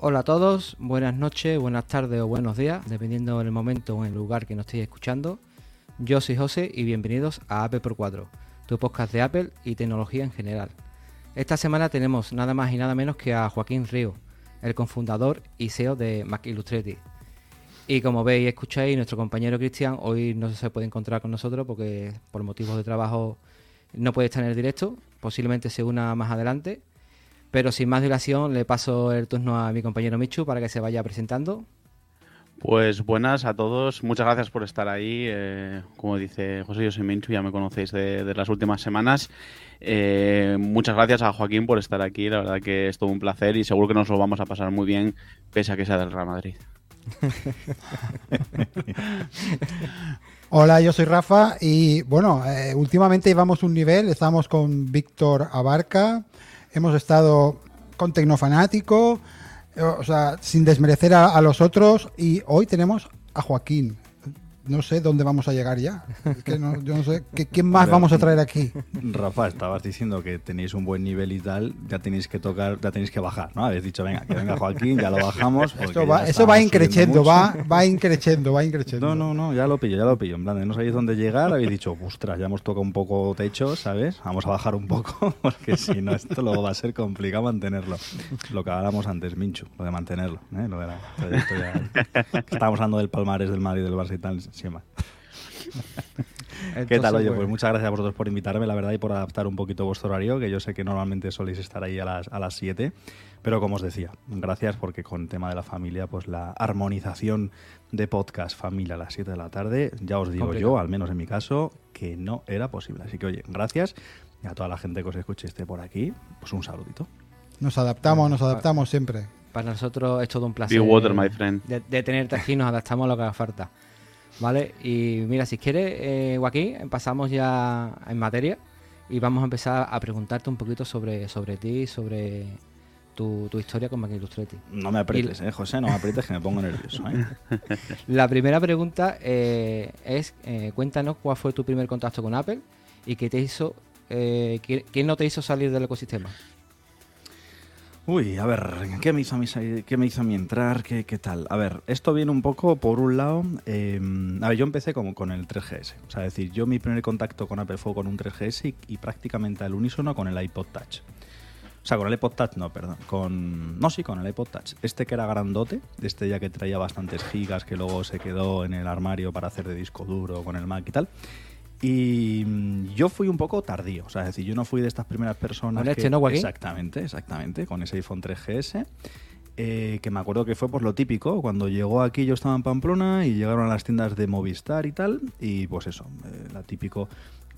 Hola a todos, buenas noches, buenas tardes o buenos días, dependiendo del momento o en el lugar que nos estéis escuchando. Yo soy José y bienvenidos a AppleX4, tu podcast de Apple y tecnología en general. Esta semana tenemos nada más y nada menos que a Joaquín Ríos, el cofundador y CEO de MacIllustrated. Y como veis y escucháis, nuestro compañero Cristian hoy no se puede encontrar con nosotros porque por motivos de trabajo no puede estar en el directo, posiblemente se una más adelante. Pero sin más dilación le paso el turno a mi compañero Michu para que se vaya presentando. Pues buenas a todos, muchas gracias por estar ahí. Como dice José, yo soy Michu, ya me conocéis de las últimas semanas. Muchas gracias a Joaquín por estar aquí, la verdad que es todo un placer y seguro que nos lo vamos a pasar muy bien, pese a que sea del Real Madrid. Hola, yo soy Rafa y bueno, últimamente llevamos un nivel, estamos con Víctor Abarca, hemos estado con Tecnofanático, o sea, sin desmerecer a los otros, y hoy tenemos a Joaquín. No sé dónde vamos a llegar ya. Es que no, yo no sé quién más vamos a traer aquí. Rafa, estabas diciendo que tenéis un buen nivel y tal, ya tenéis que tocar, ya tenéis que bajar, ¿no? Habéis dicho, venga, que venga Joaquín, ya lo bajamos. Eso va increciendo. No, ya lo pillo. En plan, no sabéis dónde llegar, habéis dicho, ostras, ya hemos tocado un poco techo, ¿sabes? Vamos a bajar un poco, porque si no, esto luego va a ser complicado mantenerlo. Lo que hablábamos antes, Minchu, lo de mantenerlo, ¿eh? Lo de la trayectoria. Estábamos hablando del palmarés del Madrid, del Barça y tal. Sí, ¿qué tal? Oye, pues muchas gracias a vosotros por invitarme, la verdad, y por adaptar un poquito vuestro horario, que yo sé que normalmente soléis estar ahí a las 7, pero como os decía, gracias porque con el tema de la familia, pues la armonización de podcast familia a las 7 de la tarde, ya os digo yo, al menos en mi caso, que no era posible. Así que, oye, gracias y a toda la gente que os escuche esté por aquí, pues un saludito. Nos adaptamos siempre. Para nosotros es todo un placer. Be water, my friend. De tenerte aquí, nos adaptamos a lo que haga falta. Vale, y mira, si quieres, Joaquín, pasamos ya en materia y vamos a empezar a preguntarte un poquito sobre ti, sobre tu historia con MacIllustrated. No me aprietes, José, no me aprietes que me pongo nervioso, ¿eh? La primera pregunta es, cuéntanos cuál fue tu primer contacto con Apple y qué te hizo, qué no te hizo salir del ecosistema. Uy, a ver, ¿qué me hizo a mí entrar? ¿Qué tal? A ver, esto viene un poco, por un lado, a ver, yo empecé con el 3GS, o sea, es decir, yo mi primer contacto con Apple fue con un 3GS y prácticamente al unísono con el iPod Touch. O sea, con el iPod Touch. Este que era grandote, este ya que traía bastantes gigas, que luego se quedó en el armario para hacer de disco duro con el Mac y tal. Y yo fui un poco tardío, o sea, es decir, yo no fui de estas primeras personas que... ¿no, Joaquín? Exactamente, con ese iPhone 3GS, que me acuerdo que fue por lo típico, cuando llegó aquí yo estaba en Pamplona y llegaron a las tiendas de Movistar y tal, y pues eso, la típico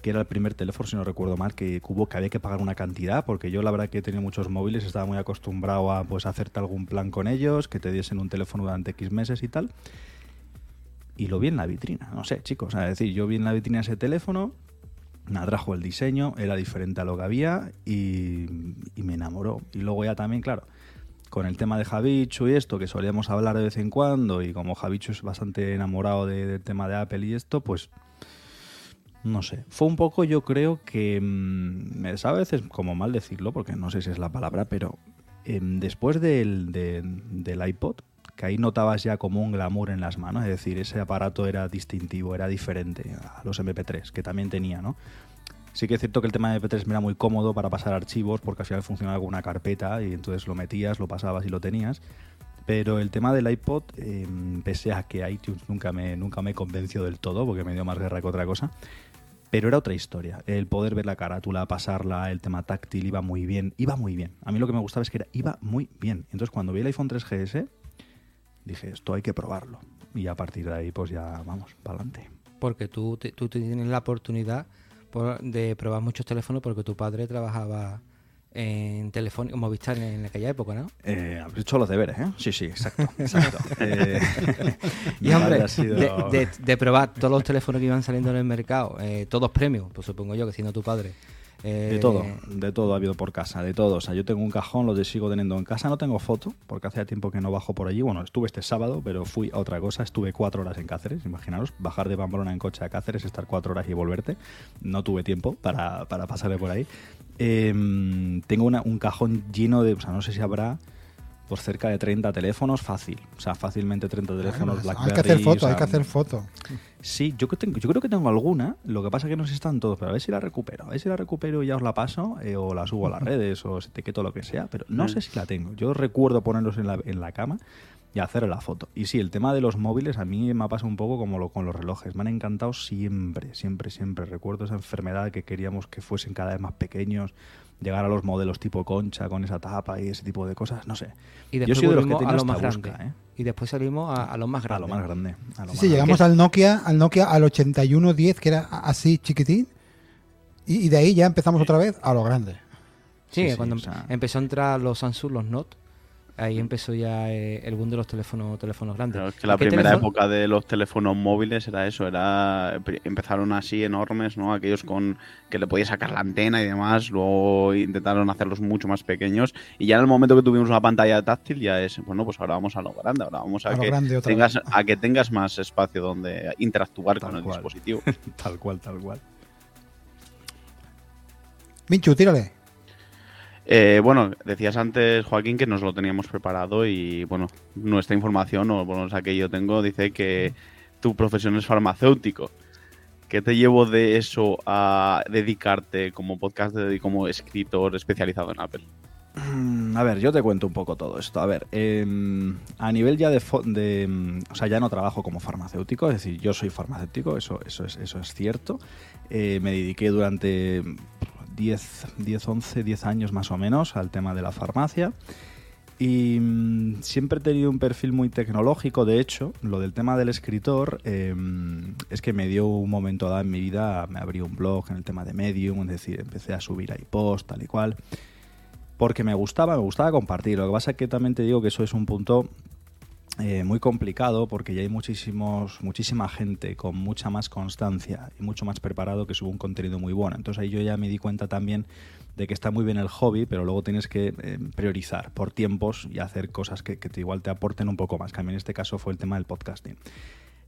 que era el primer teléfono, si no recuerdo mal, que había que pagar una cantidad, porque yo la verdad que he tenido muchos móviles, estaba muy acostumbrado a pues hacerte algún plan con ellos, que te diesen un teléfono durante X meses y tal. Y lo vi en la vitrina, no sé, chicos, es decir, yo vi en la vitrina ese teléfono, me atrajo el diseño, era diferente a lo que había y me enamoró. Y luego ya también, claro, con el tema de Javichu y esto, que solíamos hablar de vez en cuando, y como Javichu es bastante enamorado del tema de Apple y esto, pues, no sé, fue un poco, yo creo que, es a veces como mal decirlo, porque no sé si es la palabra, pero después del iPod, que ahí notabas ya como un glamour en las manos, es decir, ese aparato era distintivo, era diferente a los MP3, que también tenía, ¿no? Sí que es cierto que el tema de MP3 me era muy cómodo para pasar archivos, porque al final funcionaba como una carpeta, y entonces lo metías, lo pasabas y lo tenías, pero el tema del iPod, pese a que iTunes nunca me convenció del todo, porque me dio más guerra que otra cosa, pero era otra historia, el poder ver la carátula, pasarla, el tema táctil, iba muy bien. A mí lo que me gustaba es que iba muy bien. Entonces cuando vi el iPhone 3GS, dije, esto hay que probarlo. Y a partir de ahí, pues ya vamos, para adelante. Porque tú tienes la oportunidad de probar muchos teléfonos porque tu padre trabajaba en Telefónica, Movistar en aquella época, ¿no? Has hecho los deberes, ¿eh? Sí, exacto. Y hombre, sido... de probar todos los teléfonos que iban saliendo en el mercado, todos premium, pues supongo yo que siendo tu padre. De todo ha habido por casa, de todo. O sea, yo tengo un cajón, lo sigo teniendo en casa. No tengo foto, porque hace tiempo que no bajo por allí. Bueno, estuve este sábado, pero fui a otra cosa. Estuve 4 horas en Cáceres, imaginaros. Bajar de Pamplona en coche a Cáceres, estar 4 horas y volverte. No tuve tiempo para pasarle por ahí. Tengo un cajón lleno de... O sea, no sé si habrá... Pues cerca de 30 teléfonos, fácil. O sea, fácilmente 30 teléfonos BlackBerry. Hay que hacer foto. Sí, yo creo que tengo alguna. Lo que pasa es que no sé si están todos, pero a ver si la recupero. A ver si la recupero y ya os la paso, o la subo a las redes, o etiqueto lo que sea. Pero no sé si la tengo. Yo recuerdo ponerlos en la cama y hacer la foto. Y sí, el tema de los móviles a mí me ha pasado un poco como con los relojes. Me han encantado siempre, siempre, siempre. Recuerdo esa enfermedad que queríamos que fuesen cada vez más pequeños. Llegar a los modelos tipo concha con esa tapa y ese tipo de cosas, no sé. Y después yo soy de los que tengo hasta busca, ¿eh? Y después salimos a los más grandes. Sí, llegamos al Nokia al 8110, que era así chiquitín, y de ahí ya empezamos otra vez a los grandes. Sí, cuando empezó a entrar los Samsung, los Note, ahí empezó ya el boom de los teléfonos grandes. Claro, es que la primera época de los teléfonos móviles era eso, empezaron así enormes, ¿no? Aquellos con que le podías sacar la antena y demás, luego intentaron hacerlos mucho más pequeños y ya en el momento que tuvimos una pantalla táctil ya es, bueno, pues ahora vamos a lo grande, ahora vamos a que tengas más espacio donde interactuar con el dispositivo. Tal cual. Michu, tírale. Bueno, decías antes, Joaquín, que nos lo teníamos preparado y, bueno, nuestra información, o sea, que yo tengo, dice que tu profesión es farmacéutico. ¿Qué te llevó de eso a dedicarte como podcaster y como escritor especializado en Apple? A ver, yo te cuento un poco todo esto. A ver, a nivel ya o sea, ya no trabajo como farmacéutico, es decir, yo soy farmacéutico, eso es cierto. Me dediqué durante... 10 años más o menos al tema de la farmacia y siempre he tenido un perfil muy tecnológico. De hecho, lo del tema del escritor es que me dio un momento dado en mi vida, me abrí un blog en el tema de Medium, es decir, empecé a subir ahí post, tal y cual, porque me gustaba compartir. Lo que pasa es que también te digo que eso es un punto muy complicado porque ya hay muchísima gente con mucha más constancia y mucho más preparado que sube un contenido muy bueno. Entonces ahí yo ya me di cuenta también de que está muy bien el hobby, pero luego tienes que priorizar por tiempos y hacer cosas que igual te aporten un poco más, que a mí en este caso fue el tema del podcasting.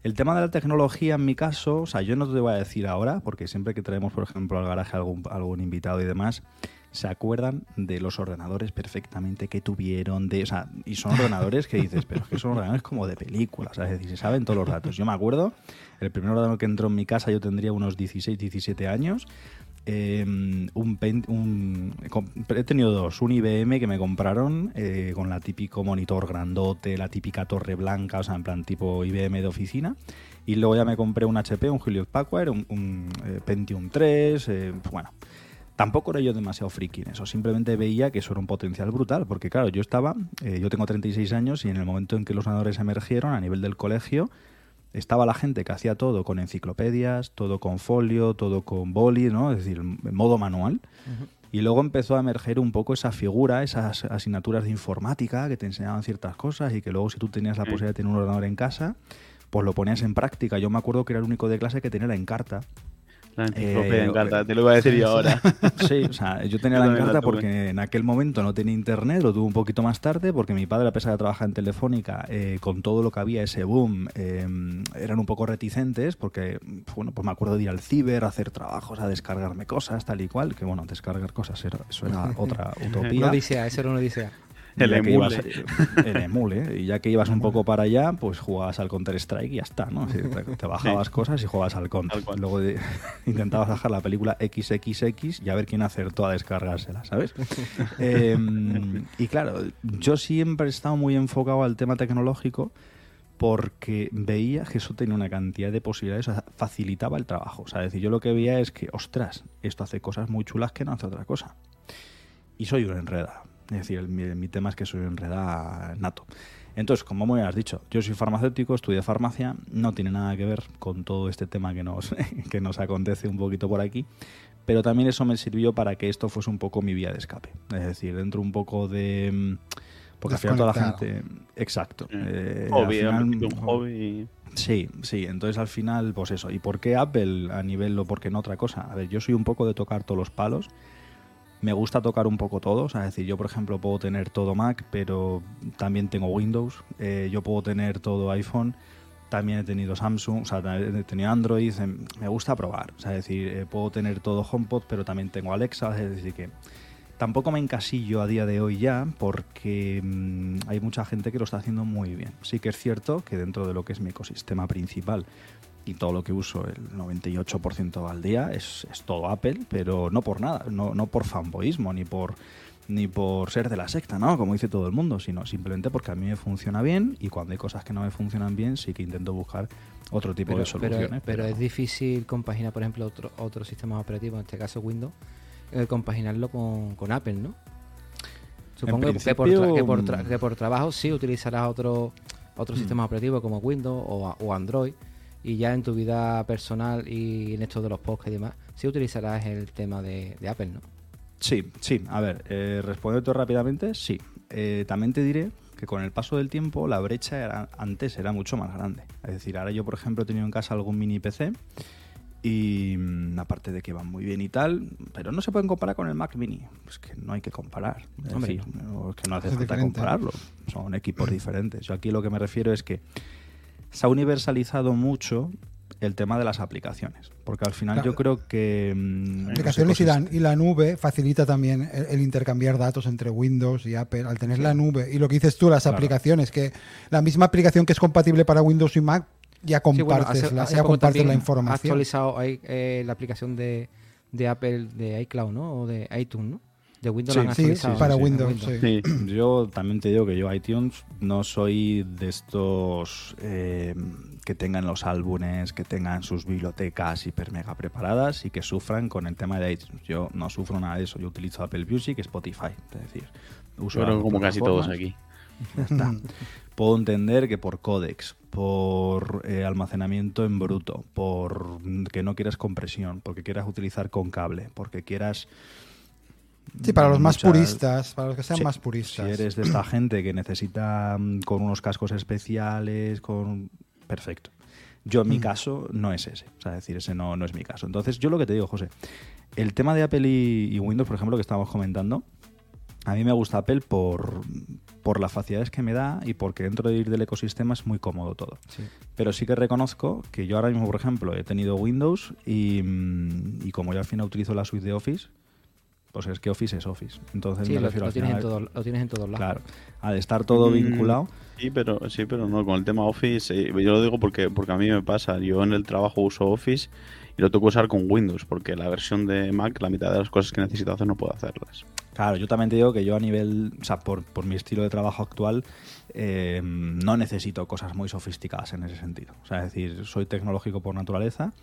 El tema de la tecnología, en mi caso, o sea, yo no te voy a decir ahora, porque siempre que traemos, por ejemplo, al garaje algún invitado y demás, se acuerdan de los ordenadores perfectamente que tuvieron, o sea, y son ordenadores que dices, pero es que son ordenadores como de películas, ¿sabes? Es decir, se saben todos los datos. Yo me acuerdo, el primer ordenador que entró en mi casa yo tendría unos 16, 17 años, he tenido dos, un IBM que me compraron con la típico monitor grandote, la típica torre blanca, o sea, en plan tipo IBM de oficina, y luego ya me compré un HP, un Hewlett Packard, un Pentium 3, bueno, tampoco era yo demasiado friki en eso, simplemente veía que eso era un potencial brutal, porque claro, yo tengo 36 años y en el momento en que los ordenadores emergieron a nivel del colegio, estaba la gente que hacía todo con enciclopedias, todo con folio, todo con boli, ¿no? Es decir, en modo manual. Uh-huh. Y luego empezó a emerger un poco esa figura, esas asignaturas de informática que te enseñaban ciertas cosas y que luego si tú tenías la posibilidad de tener un ordenador en casa, pues lo ponías en práctica. Yo me acuerdo que era el único de clase que tenía la Encarta. La enciclopedia Encarta, te lo iba a decir yo ahora. Sí, o sea, yo tenía la Encarta porque en aquel momento no tenía internet, lo tuve un poquito más tarde porque mi padre, a pesar de trabajar en Telefónica, con todo lo que había, ese boom, eran un poco reticentes porque, bueno, pues me acuerdo de ir al ciber, a hacer trabajos, a descargarme cosas, tal y cual, que bueno, descargar cosas, eso era otra utopía. Eso era una odisea. El emule, y ya que ibas un poco para allá, pues jugabas al Counter-Strike y ya está, ¿no? Te bajabas cosas y jugabas al Counter. Luego intentabas bajar la película XXX y a ver quién acertó a descargársela, ¿sabes? Y claro, yo siempre he estado muy enfocado al tema tecnológico porque veía que eso tenía una cantidad de posibilidades, o sea, facilitaba el trabajo. O sea, es decir, yo lo que veía es que, ostras, esto hace cosas muy chulas que no hace otra cosa. Y soy un enredado. Es decir, mi tema es que soy un enredado nato. Entonces, como muy bien has dicho, yo soy farmacéutico, estudié farmacia, no tiene nada que ver con todo este tema que nos acontece un poquito por aquí, pero también eso me sirvió para que esto fuese un poco mi vía de escape. Es decir, dentro un poco de... Porque al final toda la gente... Exacto. Hobby, al final, un hobby. Sí, sí. Entonces al final, pues eso. ¿Y por qué Apple a nivel o por qué no otra cosa? A ver, yo soy un poco de tocar todos los palos. Me gusta tocar un poco todo, o sea, es decir, yo por ejemplo puedo tener todo Mac, pero también tengo Windows, yo puedo tener todo iPhone, también he tenido Samsung, o sea, he tenido Android, me gusta probar, o sea, es decir, puedo tener todo HomePod, pero también tengo Alexa, es decir, que tampoco me encasillo a día de hoy ya, porque hay mucha gente que lo está haciendo muy bien. Sí que es cierto que dentro de lo que es mi ecosistema principal, y todo lo que uso, el 98% al día, es todo Apple, pero no por nada, no por fanboyismo, ni por ser de la secta, ¿no? Como dice todo el mundo, sino simplemente porque a mí me funciona bien y cuando hay cosas que no me funcionan bien sí que intento buscar otro tipo de soluciones. Pero es difícil compaginar, por ejemplo, otros sistemas operativos, en este caso Windows, compaginarlo con Apple, ¿no? Supongo que por trabajo sí utilizarás otros sistemas operativos como Windows o Android, y ya en tu vida personal y en esto de los podcasts y demás, sí utilizarás el tema de Apple, ¿no? Sí. A ver, respondiendo rápidamente, sí. También te diré que con el paso del tiempo la brecha antes era mucho más grande. Es decir, ahora yo, por ejemplo, he tenido en casa algún mini PC y aparte de que van muy bien y tal, pero no se pueden comparar con el Mac Mini. Es que no hay que comparar. Es decir, no hace falta compararlo. Son equipos diferentes. Yo aquí lo que me refiero es que se ha universalizado mucho el tema de las aplicaciones, porque al final yo creo que... aplicaciones y la nube facilita también el intercambiar datos entre Windows y Apple, al tener la nube. Y lo que dices tú, las aplicaciones, que la misma aplicación que es compatible para Windows y Mac, ya compartes, sí, bueno, ya compartes la información. Has actualizado la aplicación de Apple de iCloud, ¿no? O de iTunes, ¿no? De Windows para Windows. Sí. Yo también te digo que yo iTunes no soy de estos que tengan los álbumes, que tengan sus bibliotecas hiper mega preparadas y que sufran con el tema de iTunes. Yo no sufro nada de eso. Yo utilizo Apple Music, Spotify, es decir, uso como casi todos aquí. Ya está. Puedo entender que por códex, por almacenamiento en bruto, por que no quieras compresión, porque quieras utilizar con cable, porque quieras... Sí, para los más puristas, para los que sean más puristas. Si eres de esta gente que necesita con unos cascos especiales, perfecto. Yo en mi caso no es ese, o sea, decir, ese no es mi caso. Entonces, yo lo que te digo, José, el tema de Apple y Windows, por ejemplo, que estábamos comentando, a mí me gusta Apple por las facilidades que me da y porque dentro de ir del ecosistema es muy cómodo todo. Sí. Pero sí que reconozco que yo ahora mismo, por ejemplo, he tenido Windows y como yo al final utilizo la suite de Office, pues es que Office es Office. Entonces sí, me refiero al final. Lo tienes en todos lados. Claro, al estar todo vinculado. Sí, pero no, con el tema Office, yo lo digo porque a mí me pasa. Yo en el trabajo uso Office y lo tengo que usar con Windows, porque la versión de Mac, la mitad de las cosas que necesito hacer no puedo hacerlas. Claro, yo también te digo que yo a nivel, o sea, por mi estilo de trabajo actual, no necesito cosas muy sofisticadas en ese sentido. O sea, es decir, soy tecnológico por naturaleza,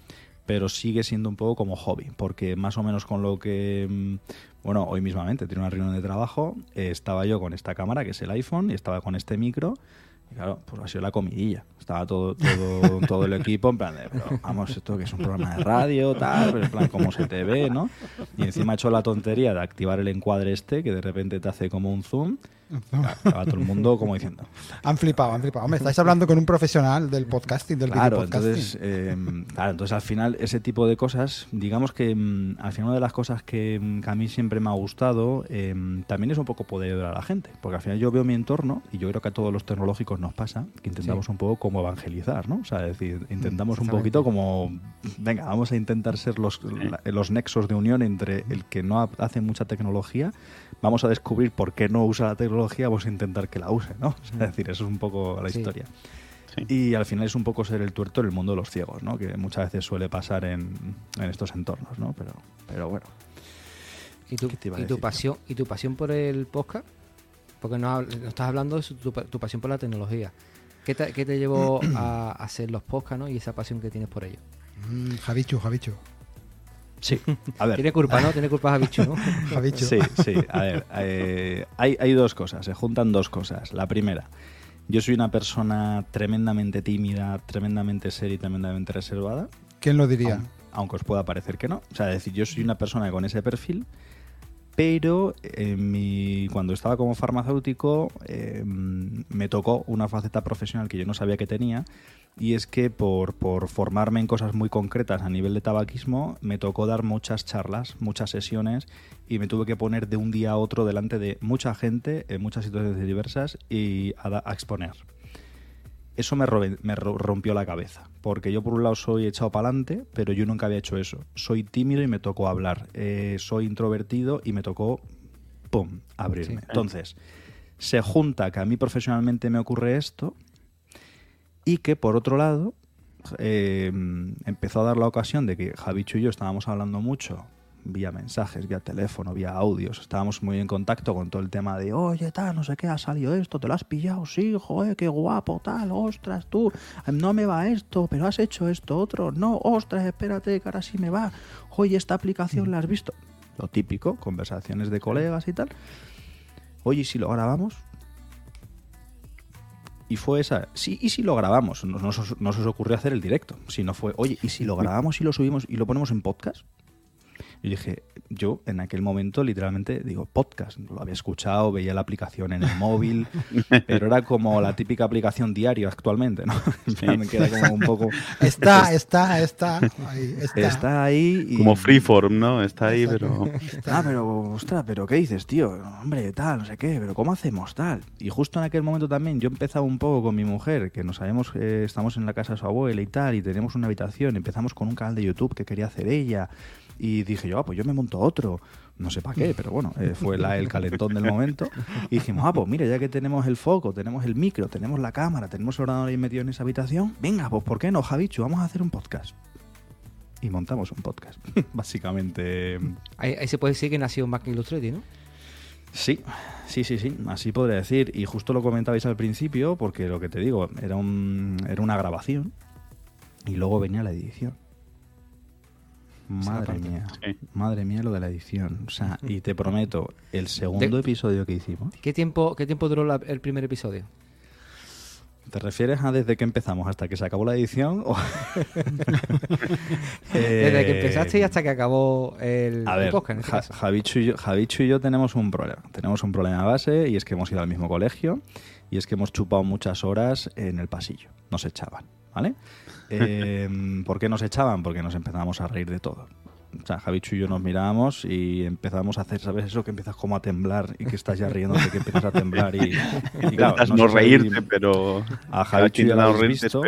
pero sigue siendo un poco como hobby, porque más o menos con lo que... Bueno, hoy mismamente tenía una reunión de trabajo, estaba yo con esta cámara, que es el iPhone, y estaba con este micro, y claro, pues ha sido la comidilla. Estaba todo el equipo en plan de, pero vamos, esto que es un programa de radio, tal, en plan, cómo se te ve, ¿no? Y encima he hecho la tontería de activar el encuadre este, que de repente te hace como un zoom, a todo el mundo como diciendo han flipado, hombre, estáis hablando con un profesional del podcasting, del videopodcasting. Entonces al final ese tipo de cosas, digamos que al final una de las cosas que a mí siempre me ha gustado también es un poco poder ayudar a la gente, porque al final yo veo mi entorno y yo creo que a todos los tecnológicos nos pasa que intentamos un poco como evangelizar, ¿no? O sea, es decir, intentamos un poquito como venga, vamos a intentar ser los nexos de unión entre el que no hace mucha tecnología. Vamos a descubrir por qué no usa la tecnología, vamos a intentar que la use, ¿no? Es decir, eso es un poco la historia. Sí. Y al final es un poco ser el tuerto en el mundo de los ciegos, ¿no? Que muchas veces suele pasar en estos entornos, ¿no? Pero bueno. ¿Y tu pasión por el podcast? Porque no estás hablando de tu pasión por la tecnología. ¿Qué te llevó a hacer los podcasts, ¿no? Y esa pasión que tienes por ellos. Javichu. Sí, a ver. Tiene culpa, ¿no? Tiene culpa Javichu, ¿no? Sí. A ver, hay dos cosas, se juntan dos cosas. La primera, yo soy una persona tremendamente tímida, tremendamente seria y tremendamente reservada. ¿Quién lo diría? Aunque os pueda parecer que no. O sea, es decir, yo soy una persona con ese perfil, pero cuando estaba como farmacéutico me tocó una faceta profesional que yo no sabía que tenía, y es que por formarme en cosas muy concretas a nivel de tabaquismo me tocó dar muchas charlas, muchas sesiones, y me tuve que poner de un día a otro delante de mucha gente en muchas situaciones diversas y a exponer. Eso me rompió la cabeza, porque yo por un lado soy echado para adelante, pero yo nunca había hecho eso. Soy tímido y me tocó hablar, soy introvertido y me tocó, ¡pum!, abrirme. Sí, claro. Entonces, se junta que a mí profesionalmente me ocurre esto y que por otro lado empezó a dar la ocasión de que Javichu y yo estábamos hablando mucho, vía mensajes, vía teléfono, vía audios. Estábamos muy en contacto con todo el tema de oye, tal, no sé qué, ha salido esto, te lo has pillado, sí, joder, qué guapo, tal, ostras, tú, no me va esto, pero has hecho esto, otro, no, ostras, espérate, que ahora sí me va, oye, esta aplicación la has visto. Lo típico, conversaciones de colegas y tal. Oye, ¿y si lo grabamos? Y fue esa, sí, ¿y si lo grabamos? No se os ocurrió hacer el directo, sino fue, oye, ¿y si lo grabamos y lo subimos y lo ponemos en podcast? Y dije, yo en aquel momento literalmente digo, podcast, lo había escuchado, veía la aplicación en el móvil, pero era como la típica aplicación diario actualmente, ¿no? Sí. Me queda como un poco... Está ahí. Y... como Freeform, ¿no? Está ahí, pero... Está. Ah, pero, ostras, pero ¿qué dices, tío? Hombre, tal, no sé qué, pero ¿cómo hacemos tal? Y justo en aquel momento también yo empezaba un poco con mi mujer, que estamos en la casa de su abuela y tal, y tenemos una habitación, empezamos con un canal de YouTube que quería hacer ella, y dije yo, pues yo me monto otro, no sé para qué, pero bueno, fue el calentón del momento, y dijimos, pues mira, ya que tenemos el foco, tenemos el micro, tenemos la cámara, tenemos el ordenador ahí metido en esa habitación, venga, pues ¿por qué no, Javichu? Vamos a hacer un podcast. Y montamos un podcast, básicamente. Ahí se puede decir que nació MacIllustrated, ¿no? Sí, así podría decir, y justo lo comentabais al principio, porque lo que te digo, era una grabación, y luego venía la edición. Madre mía lo de la edición. O sea, y te prometo, el segundo episodio que hicimos... ¿Qué tiempo duró el primer episodio? ¿Te refieres a desde que empezamos hasta que se acabó la edición? Desde que empezaste y hasta que acabó el podcast. Javichu y yo tenemos un problema. Tenemos un problema base y es que hemos ido al mismo colegio y es que hemos chupado muchas horas en el pasillo. Nos echaban, ¿vale? ¿Por qué nos echaban? Porque nos empezábamos a reír de todo. O sea, Javichu y yo nos mirábamos y empezamos a hacer, ¿sabes eso? Que empiezas como a temblar y que estás ya riéndote, que empiezas a temblar y claro, no reírte, pero... A Javichu ya lo habéis visto.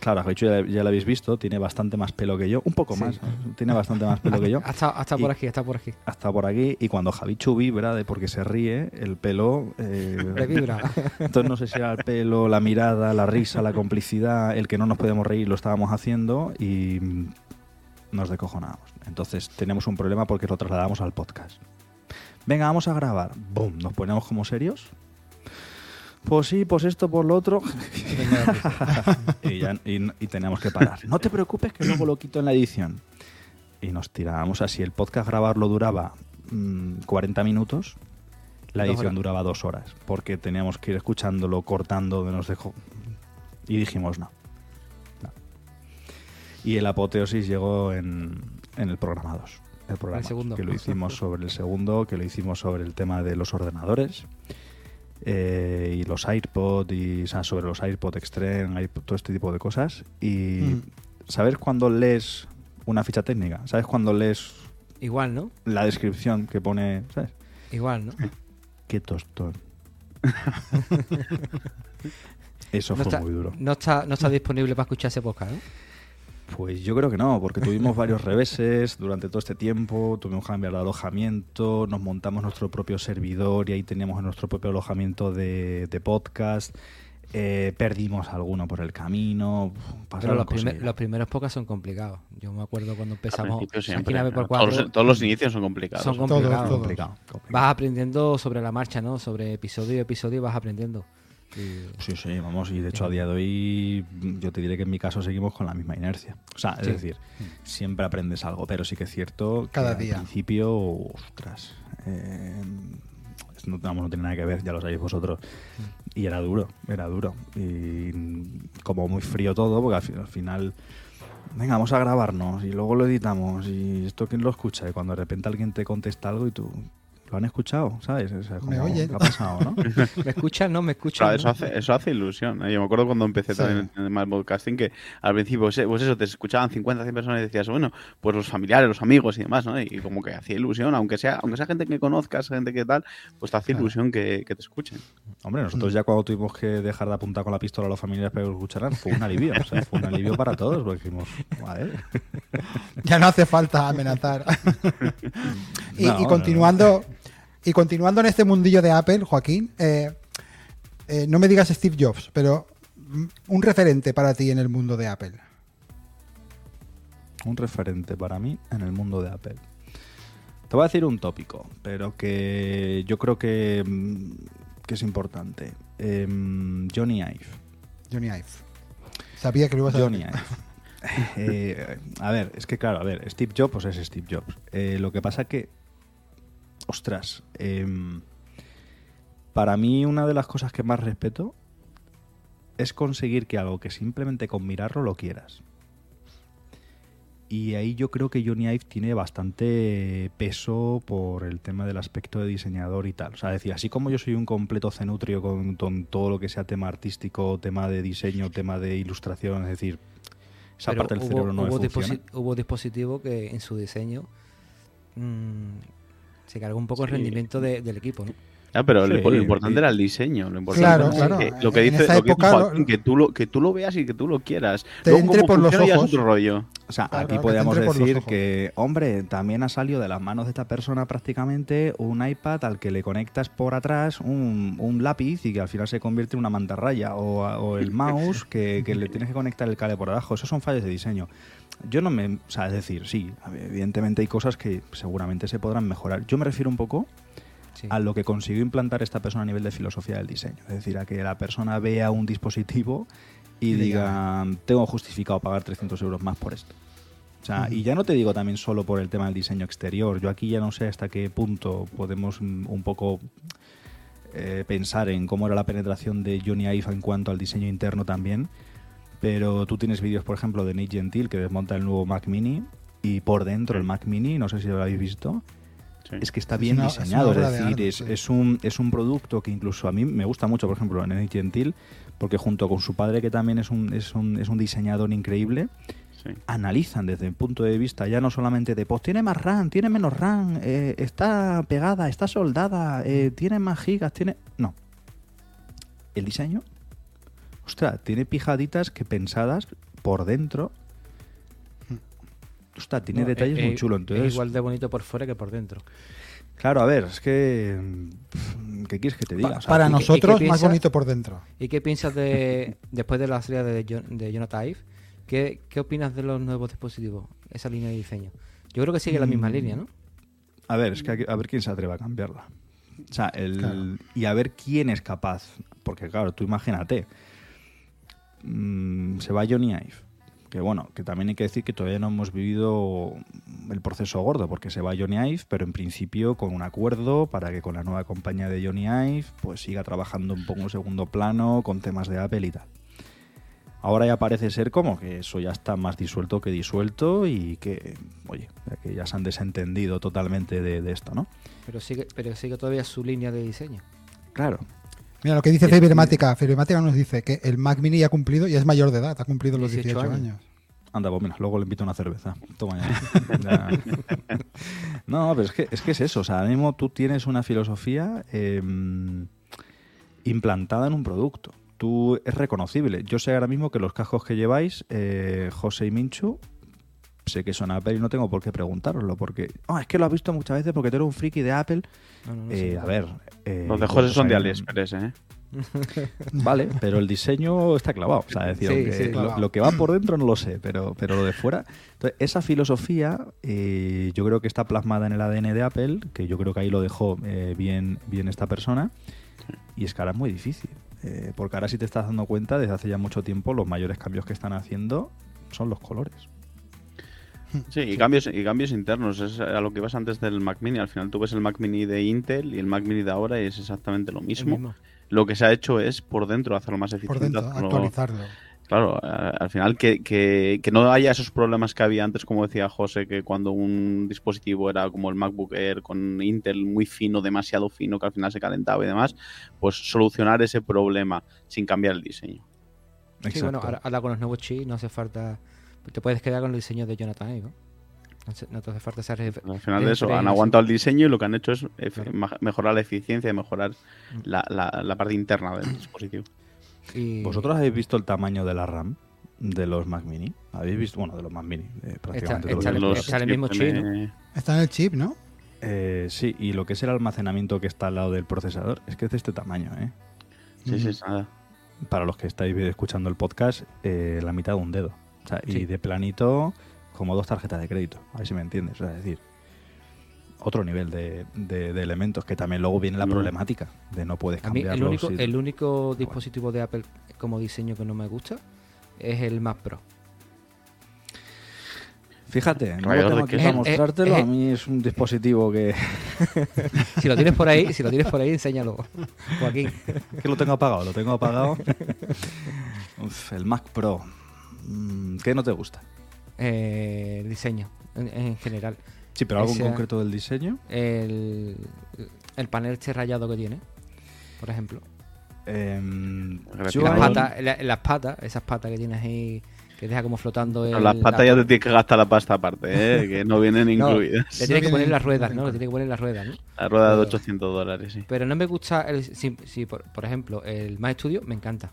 Claro, a Javichu ya lo habéis visto, tiene bastante más pelo que yo, un poco más, tiene bastante más pelo que yo. Hasta por aquí, y cuando Javichu vibra de porque se ríe, el pelo... vibra. Entonces no sé si era el pelo, la mirada, la risa, la complicidad, el que no nos podíamos reír, lo estábamos haciendo y... nos descojonábamos. Entonces tenemos un problema porque lo trasladamos al podcast. Venga, vamos a grabar. ¡Bum! Nos ponemos como serios. Pues sí, pues esto, por lo otro. y teníamos que parar. No te preocupes que luego lo quito en la edición. Y nos tirábamos así. El podcast grabarlo duraba 40 minutos. La edición duraba 2 horas. Porque teníamos que ir escuchándolo, cortando, nos dejó. Y dijimos no. Y el apoteosis llegó en el programa 2. El segundo. Que lo hicimos sobre el segundo, que lo hicimos sobre el tema de los ordenadores y los iPod, y, o sea, sobre los iPod Extreme, iPod, todo este tipo de cosas. Y ¿sabes cuando lees una ficha técnica? ¿Sabes cuando lees igual, ¿no? La descripción que pone, ¿sabes? Igual, ¿no? Qué tostón. Eso fue muy duro. No está disponible para escuchar ese podcast, ¿no? Pues yo creo que no, porque tuvimos varios reveses durante todo este tiempo, tuvimos que cambiar de alojamiento, nos montamos nuestro propio servidor y ahí teníamos nuestro propio alojamiento de podcast, perdimos alguno por el camino. Pero los primeros podcasts son complicados. Yo me acuerdo cuando empezamos... Todos los inicios son complicados. Son complicados. Vas aprendiendo sobre la marcha, ¿no? Sobre episodio y episodio vas aprendiendo. Sí, vamos, y de hecho a día de hoy yo te diré que en mi caso seguimos con la misma inercia. O sea, es decir, siempre aprendes algo, pero sí que es cierto cada que día. Al principio, ostras, no tiene nada que ver, ya lo sabéis vosotros. Y era duro. Y como muy frío todo, porque al final, venga, vamos a grabarnos y luego lo editamos y esto quién lo escucha. Y cuando de repente alguien te contesta algo y tú... Lo han escuchado, ¿sabes? O sea, me oye. Ha pasado, ¿no? ¿Me escuchas? No, me escuchas. Claro, eso hace ilusión. Yo me acuerdo cuando empecé también en el más podcasting, que al principio, pues eso, te escuchaban 50, 100 personas y decías, bueno, pues los familiares, los amigos y demás, ¿no? Y como que hacía ilusión, aunque sea gente que conozcas, gente que tal, pues te hace ilusión que te escuchen. Hombre, nosotros ya cuando tuvimos que dejar de apuntar con la pistola a los familiares para que los escucharan, fue un alivio. O sea, fue un alivio para todos, porque dijimos, vale. Ya no hace falta amenazar. Y continuando en este mundillo de Apple, Joaquín, no me digas Steve Jobs, pero un referente para ti en el mundo de Apple. Un referente para mí en el mundo de Apple. Te voy a decir un tópico, pero que yo creo que es importante. Jony Ive. Jony Ive. Sabía que lo ibas a decir. Jony Ive. A ver, Steve Jobs pues es Steve Jobs. Lo que pasa que ostras, para mí una de las cosas que más respeto es conseguir que algo que simplemente con mirarlo lo quieras. Y ahí yo creo que Jony Ive tiene bastante peso por el tema del aspecto de diseñador y tal. O sea, decir, así como yo soy un completo cenutrio con todo lo que sea tema artístico, tema de diseño, tema de ilustración, es decir, esa pero parte del cerebro no me funciona. Hubo dispositivo que en su diseño... se cargó un poco el rendimiento del equipo, ¿no? Ah, pero lo importante era el diseño. Lo importante claro. Lo que dice Joaquín, que tú lo veas y que tú lo quieras. Te luego, entre por los ojos. Otro rollo. O sea, claro, aquí podríamos decir que, hombre, también ha salido de las manos de esta persona prácticamente un iPad al que le conectas por atrás un lápiz y que al final se convierte en una mantarraya o el mouse que le tienes que conectar el cable por abajo. Esos son fallos de diseño. Yo no me... O sea, es decir, sí, evidentemente hay cosas que seguramente se podrán mejorar. Yo me refiero un poco a lo que consiguió implantar esta persona a nivel de filosofía del diseño. Es decir, a que la persona vea un dispositivo y diga, tengo justificado pagar 300 euros más por esto. O sea, y ya no te digo también solo por el tema del diseño exterior. Yo aquí ya no sé hasta qué punto podemos un poco... pensar en cómo era la penetración de Jony Ive en cuanto al diseño interno también. Pero tú tienes vídeos, por ejemplo, de Nate Gentile que desmonta el nuevo Mac Mini y por dentro el Mac Mini, no sé si lo habéis visto, es que está bien diseñado. Es decir, es un producto que incluso a mí me gusta mucho, por ejemplo, en Nate Gentile, porque junto con su padre, que también es un diseñador increíble, analizan desde el punto de vista ya no solamente de, pues tiene más RAM, tiene menos RAM, está pegada, está soldada, tiene más gigas, tiene... No. El diseño... Ostras, tiene pijaditas que pensadas por dentro. Ostras, tiene detalles muy chulos. Entonces... Es igual de bonito por fuera que por dentro. Claro, a ver, es que... ¿Qué quieres que te diga? O sea, para nosotros ¿y más bonito por dentro? ¿Y qué piensas de después de la salida de Jony Ive? ¿Qué opinas de los nuevos dispositivos? Esa línea de diseño. Yo creo que sigue la misma línea, ¿no? A ver, es que a ver quién se atreve a cambiarla. O sea, y a ver quién es capaz. Porque claro, tú imagínate... se va Jony Ive, que bueno, que también hay que decir que todavía no hemos vivido el proceso gordo, porque se va Jony Ive, pero en principio con un acuerdo para que con la nueva compañía de Jony Ive pues siga trabajando un poco en segundo plano con temas de Apple y tal. Ahora ya parece ser como que eso ya está más disuelto que disuelto y que, oye, que ya se han desentendido totalmente de esto, ¿no? Pero sigue todavía su línea de diseño. Claro. Mira lo que dice Fibermática. Fibermática nos dice que el Mac Mini ya ha cumplido, ya es mayor de edad, ha cumplido los 18 años. Anda, pues mira, luego le invito una cerveza. Toma ya. No, pero es que es eso. O sea, ahora mismo tú tienes una filosofía implantada en un producto. Tú es reconocible. Yo sé ahora mismo que los cascos que lleváis, José y Michu, sé que son Apple y no tengo por qué preguntároslo, porque es que lo has visto muchas veces porque tú eres un friki de Apple. No, a ver... los de José son de AliExpress, ¿eh? Vale, pero el diseño está clavado. O sea, es decir, lo que va por dentro no lo sé, pero lo de fuera... Entonces, esa filosofía yo creo que está plasmada en el ADN de Apple, que yo creo que ahí lo dejó bien esta persona, y es que ahora es muy difícil. Porque ahora sí te estás dando cuenta, desde hace ya mucho tiempo, los mayores cambios que están haciendo son los colores. Sí, y cambios internos, es a lo que vas antes del Mac Mini. Al final tú ves el Mac Mini de Intel y el Mac Mini de ahora y es exactamente lo mismo. Lo que se ha hecho es por dentro hacerlo más eficiente. Por dentro, actualizarlo. Claro, al final que no haya esos problemas que había antes, como decía José, que cuando un dispositivo era como el MacBook Air con Intel muy fino, demasiado fino, que al final se calentaba y demás, pues solucionar ese problema sin cambiar el diseño. Sí, exacto. Bueno, ahora con los nuevos chips no hace falta, te puedes quedar con el diseño de Jonathan Ive, ¿no? No te hace falta esa al final de eso, han aguantado el diseño y lo que han hecho es mejorar la eficiencia y mejorar la parte interna del dispositivo. Y... ¿Vosotros habéis visto el tamaño de la RAM de los Mac Mini? ¿Habéis visto? Bueno, de los Mac Mini, prácticamente todos. Está en el mismo chip, ¿no? Está en el chip, ¿no? Sí, y lo que es el almacenamiento que está al lado del procesador es que es de este tamaño, ¿eh? Sí, sí, es nada. Para los que estáis escuchando el podcast, la mitad de un dedo. O sea, sí. Y de planito... como dos tarjetas de crédito, a ver si me entiendes. O sea, es decir, otro nivel de elementos, que también luego viene la problemática de no puedes cambiarlos. A mí el único dispositivo de Apple como diseño que no me gusta es el Mac Pro. Fíjate, no lo tengo aquí para mostrártelo. A mí es un dispositivo que... Si lo tienes por ahí, enséñalo, Joaquín. Es que lo tengo apagado. Uf, el Mac Pro. ¿Qué no te gusta? El diseño en general. Sí, pero algo en concreto del diseño. El panel este rayado que tiene, por ejemplo. Las patas que tienes ahí, que deja como flotando. Las patas ya te tienes que gastar la pasta aparte, que no vienen incluidas. Le tienes que poner las ruedas, ¿no? La rueda de $800, sí. Pero no me gusta. Por ejemplo, el Mac Studio me encanta.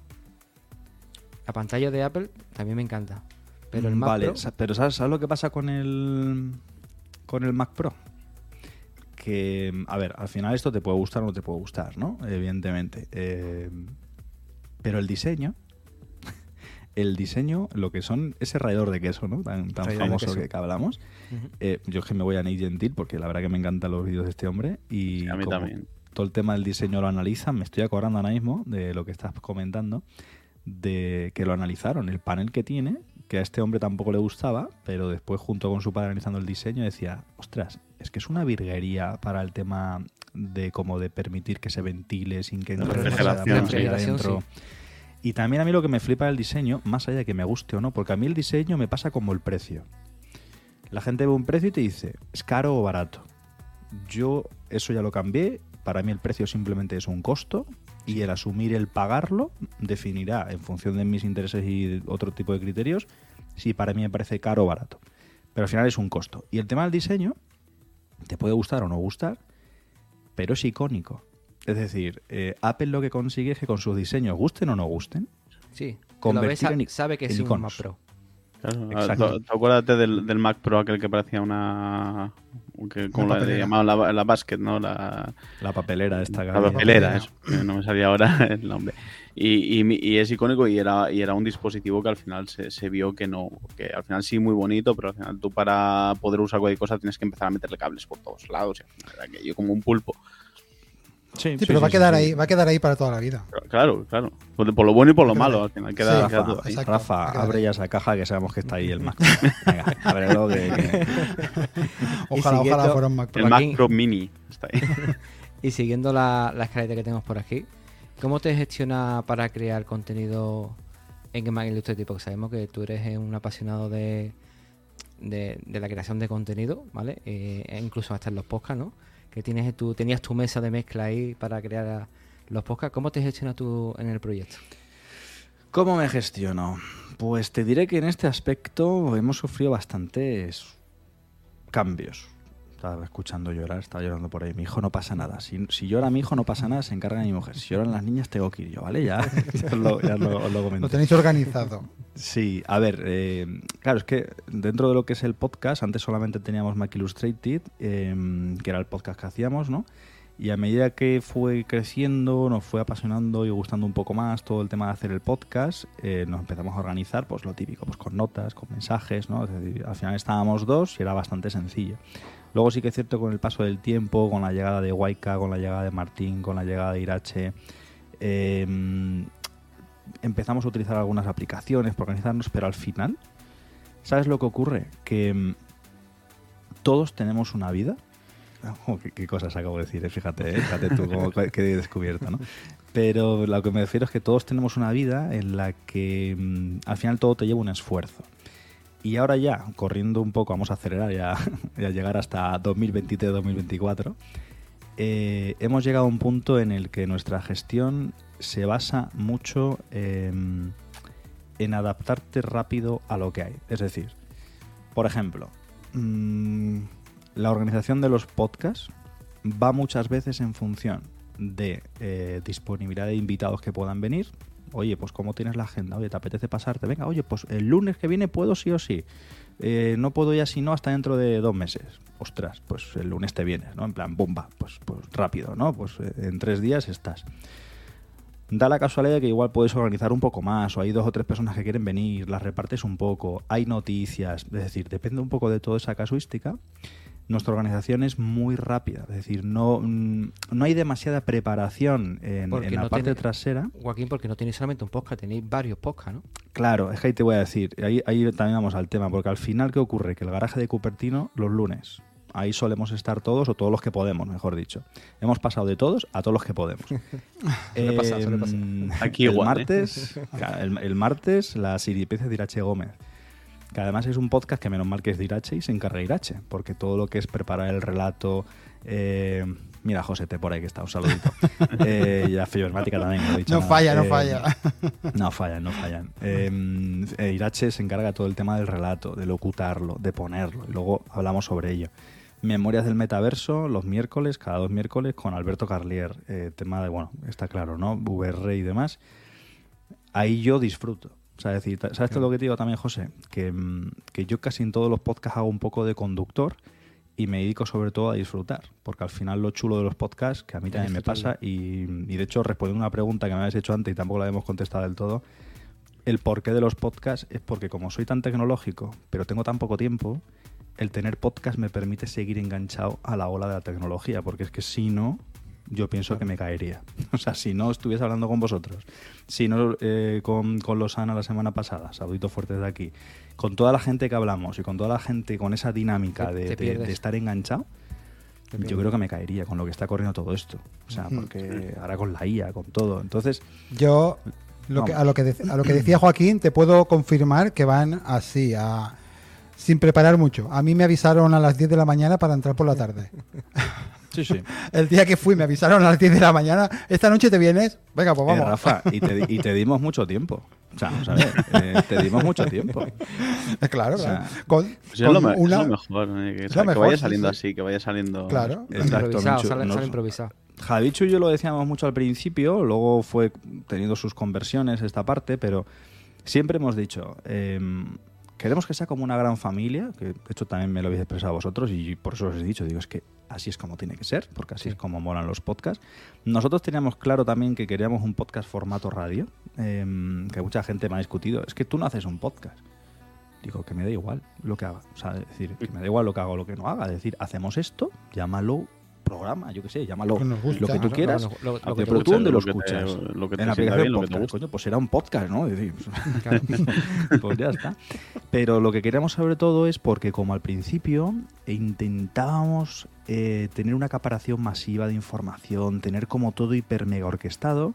La pantalla de Apple también me encanta. Pero el Mac Pro... pero ¿sabes lo que pasa con el Mac Pro? Que, a ver, al final esto te puede gustar o no te puede gustar, ¿no? Evidentemente. Pero el diseño, lo que son ese rallador de queso, ¿no? Tan famoso que hablamos. Uh-huh. Yo es que me voy a Nate Gentile porque la verdad que me encantan los vídeos de este hombre. Y sí, a mí también. Todo el tema del diseño lo analizan. Me estoy acordando ahora mismo de lo que estás comentando, de que lo analizaron, el panel que tiene... que a este hombre tampoco le gustaba, pero después junto con su padre analizando el diseño decía, ostras, es que es una virguería para el tema de como de permitir que se ventile sin que entre dentro. Sí. Y también a mí lo que me flipa del diseño, más allá de que me guste o no, porque a mí el diseño me pasa como el precio. La gente ve un precio y te dice, ¿es caro o barato? Yo eso ya lo cambié, para mí el precio simplemente es un costo. Y el asumir el pagarlo definirá, en función de mis intereses y otro tipo de criterios, si para mí me parece caro o barato. Pero al final es un costo. Y el tema del diseño, te puede gustar o no gustar, pero es icónico. Es decir, Apple lo que consigue es que con sus diseños, gusten o no gusten, sí, sabe que es un Mac Pro. Claro, acuérdate del Mac Pro, aquel que parecía una... como le llamaban la basket, ¿no? La papelera esta. La papelera, eso. No me salía ahora el nombre. Y es icónico y era un dispositivo que al final se vio que no... Que al final sí, muy bonito, pero al final tú para poder usar cualquier cosa tienes que empezar a meterle cables por todos lados. Aquello como un pulpo. Sí, pero va a quedar ahí para toda la vida. Claro. Por lo bueno y por lo malo, al final queda, Rafa, todo ahí. Rafa, abre ya esa caja que sabemos que está ahí el Mac Pro. Venga, ábrelo que... Ojalá fuera un Mac Pro. El Mac Pro Mini está ahí. Y siguiendo la escaleta que tenemos por aquí, ¿cómo te gestiona para crear contenido en MacIllustrated? Porque sabemos que tú eres un apasionado de la creación de contenido, ¿vale? Incluso hasta en los podcasts, ¿no? Que tenías tu mesa de mezcla ahí para crear los podcasts. ¿Cómo te gestionas tú en el proyecto? ¿Cómo me gestiono? Pues te diré que en este aspecto hemos sufrido bastantes cambios. Estaba escuchando llorar, estaba llorando por ahí. Mi hijo, no pasa nada. Si llora mi hijo, no pasa nada, se encarga mi mujer. Si lloran las niñas, tengo que ir yo, ¿vale? Ya os lo comenté. Lo tenéis organizado. Sí, a ver, claro, es que dentro de lo que es el podcast, antes solamente teníamos MacIllustrated, que era el podcast que hacíamos, ¿no? Y a medida que fue creciendo, nos fue apasionando y gustando un poco más todo el tema de hacer el podcast, nos empezamos a organizar, pues lo típico, pues con notas, con mensajes, ¿no? Es decir, al final estábamos dos y era bastante sencillo. Luego sí que es cierto, con el paso del tiempo, con la llegada de Huayca, con la llegada de Martín, con la llegada de Irache, empezamos a utilizar algunas aplicaciones para organizarnos, pero al final, ¿sabes lo que ocurre? Que todos tenemos una vida Qué cosas acabo de decir, fíjate tú cómo quedé descubierto, ¿no? Pero lo que me refiero es que todos tenemos una vida en la que al final todo te lleva un esfuerzo. Y ahora ya, corriendo un poco, vamos a acelerar y a llegar hasta 2023-2024, hemos llegado a un punto en el que nuestra gestión se basa mucho en adaptarte rápido a lo que hay. Es decir, por ejemplo, la organización de los podcasts va muchas veces en función de disponibilidad de invitados que puedan venir. Oye, pues ¿cómo tienes la agenda? Oye, ¿te apetece pasarte? Venga, oye, pues el lunes que viene puedo sí o sí. No puedo ya si no hasta dentro de 2 meses. Ostras, pues el lunes te vienes, ¿no? En plan, bomba, pues rápido, ¿no? Pues en 3 días estás. Da la casualidad de que igual puedes organizar un poco más, o hay 2 o 3 personas que quieren venir, las repartes un poco, hay noticias, es decir, depende un poco de toda esa casuística. Nuestra organización es muy rápida, es decir, no hay demasiada preparación en la parte trasera. Joaquín, porque no tenéis solamente un podcast, tenéis varios podcasts, ¿no? Claro, es que ahí te voy a decir, ahí también vamos al tema, porque al final, ¿qué ocurre? Que el garaje de Cupertino, los lunes, ahí solemos estar todos, o todos los que podemos, mejor dicho. Hemos pasado de todos a todos los que podemos. Suele pasar. Aquí el igual, martes, el martes, la siripeza de Irache Gómez. Que además es un podcast que menos mal que es de Irache y se encarga de Irache, porque todo lo que es preparar el relato... mira, José, te por ahí que está, un saludito. Y la fibrosmática también, no he dicho nada. No fallan. Irache se encarga todo el tema del relato, de locutarlo, de ponerlo, y luego hablamos sobre ello. Memorias del Metaverso, los miércoles, cada 2 miércoles, con Alberto Carlier. Tema de, bueno, está claro, ¿no? VR y demás. Ahí yo disfruto. O sea, decir, ¿sabes qué es lo que te digo también, José? Que yo casi en todos los podcasts hago un poco de conductor y me dedico sobre todo a disfrutar, porque al final lo chulo de los podcasts, que a mí también me pasa, y de hecho respondiendo a una pregunta que me habéis hecho antes y tampoco la habíamos contestado del todo, el porqué de los podcasts es porque como soy tan tecnológico, pero tengo tan poco tiempo, el tener podcast me permite seguir enganchado a la ola de la tecnología, porque es que si no... yo pienso que me caería. O sea, si no estuviese hablando con vosotros, si no con Lozana la semana pasada, saluditos fuertes de aquí, con toda la gente que hablamos y con toda la gente con esa dinámica de estar enganchado, yo creo que me caería con lo que está corriendo todo esto. O sea, porque ahora con la IA, con todo. Entonces, yo a lo que decía Joaquín, te puedo confirmar que van así, sin preparar mucho. A mí me avisaron a las 10 de la mañana para entrar por la tarde. Sí. El día que fui me avisaron a las 10 de la mañana, esta noche te vienes, venga, pues vamos. Rafa, y te dimos mucho tiempo. O sea, vamos a ver, te dimos mucho tiempo. Claro, o sea, es lo mejor, que vaya saliendo así, que vaya saliendo... Claro. Improvisado, sale improvisado. Javichu y yo lo decíamos mucho al principio, luego fue teniendo sus conversiones esta parte, pero siempre hemos dicho... queremos que sea como una gran familia, que de hecho también me lo habéis expresado vosotros y por eso os he dicho, digo, es que así es como tiene que ser, porque así es como molan los podcasts. Nosotros teníamos claro también que queríamos un podcast formato radio, que mucha gente me ha discutido, es que tú no haces un podcast. Digo, que me da igual lo que haga, o sea, es decir, que me da igual lo que haga o lo que no haga, es decir, hacemos esto, llámalo programa, yo qué sé, llámalo lo que tú quieras, pero tú dónde lo escuchas, en la aplicación podcast, coño, pues será un podcast, ¿no? Pues ya está. Pero lo que queríamos sobre todo es porque como al principio intentábamos tener una acaparación masiva de información, tener como todo hiper mega orquestado.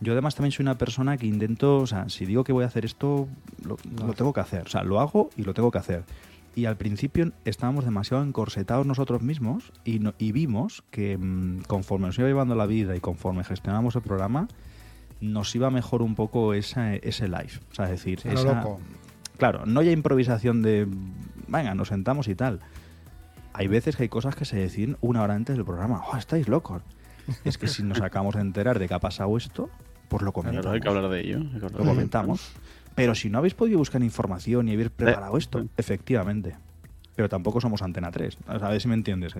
Yo además también soy una persona que intento, o sea, si digo que voy a hacer esto, lo tengo que hacer, o sea, lo hago y lo tengo que hacer. Y al principio estábamos demasiado encorsetados nosotros mismos y vimos que conforme nos iba llevando la vida y conforme gestionábamos el programa, nos iba mejor un poco ese live. O sea, es decir, loco. Claro, no hay improvisación de, venga, nos sentamos y tal. Hay veces que hay cosas que se deciden una hora antes del programa. ¡Oh, estáis locos! Es que si nos acabamos de enterar de que ha pasado esto, pues lo comentamos. Claro, hay que hablar de ello. Lo comentamos. Pero si no habéis podido buscar información y habéis preparado esto, efectivamente. Pero tampoco somos Antena 3, a ver si me entiendes.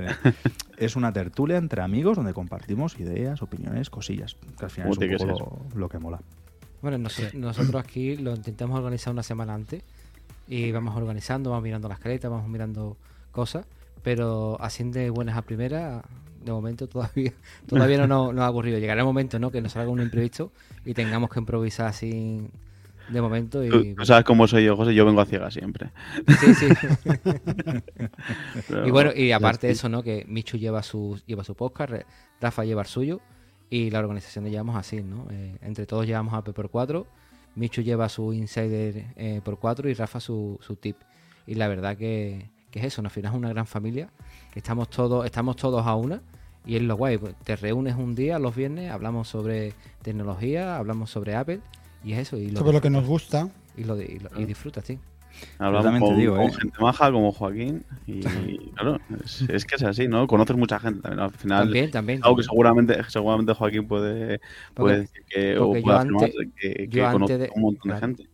Es una tertulia entre amigos donde compartimos ideas, opiniones, cosillas, que al final es un poco lo que mola. Bueno, nosotros aquí lo intentamos organizar una semana antes y vamos organizando, vamos mirando las caretas, vamos mirando cosas, pero así de buenas a primeras... De momento todavía no nos ha ocurrido. Llegará el momento, ¿no?, que nos salga un imprevisto y tengamos que improvisar sin... de momento. Y... Tú sabes cómo soy yo, José, yo vengo a ciegas siempre. Sí, sí. Y bueno, y aparte de eso, ¿no? Que Michu lleva su podcast, Rafa lleva el suyo y la organización la llevamos así, ¿no? Entre todos llevamos a P4, Michu lleva su Insider por 4 y Rafa su tip. Y la verdad que es eso, al final es una gran familia, que estamos todos a una. Y es lo guay, te reúnes un día los viernes, hablamos sobre tecnología, hablamos sobre Apple y es eso. Y sobre lo que nos gusta. Y disfrutas, sí. Hablamos con gente maja como Joaquín y claro, es que es así, ¿no? Conoces mucha gente también, al final. También. Algo que seguramente Joaquín puede decir que, o puede afirmar que conoce un montón de gente.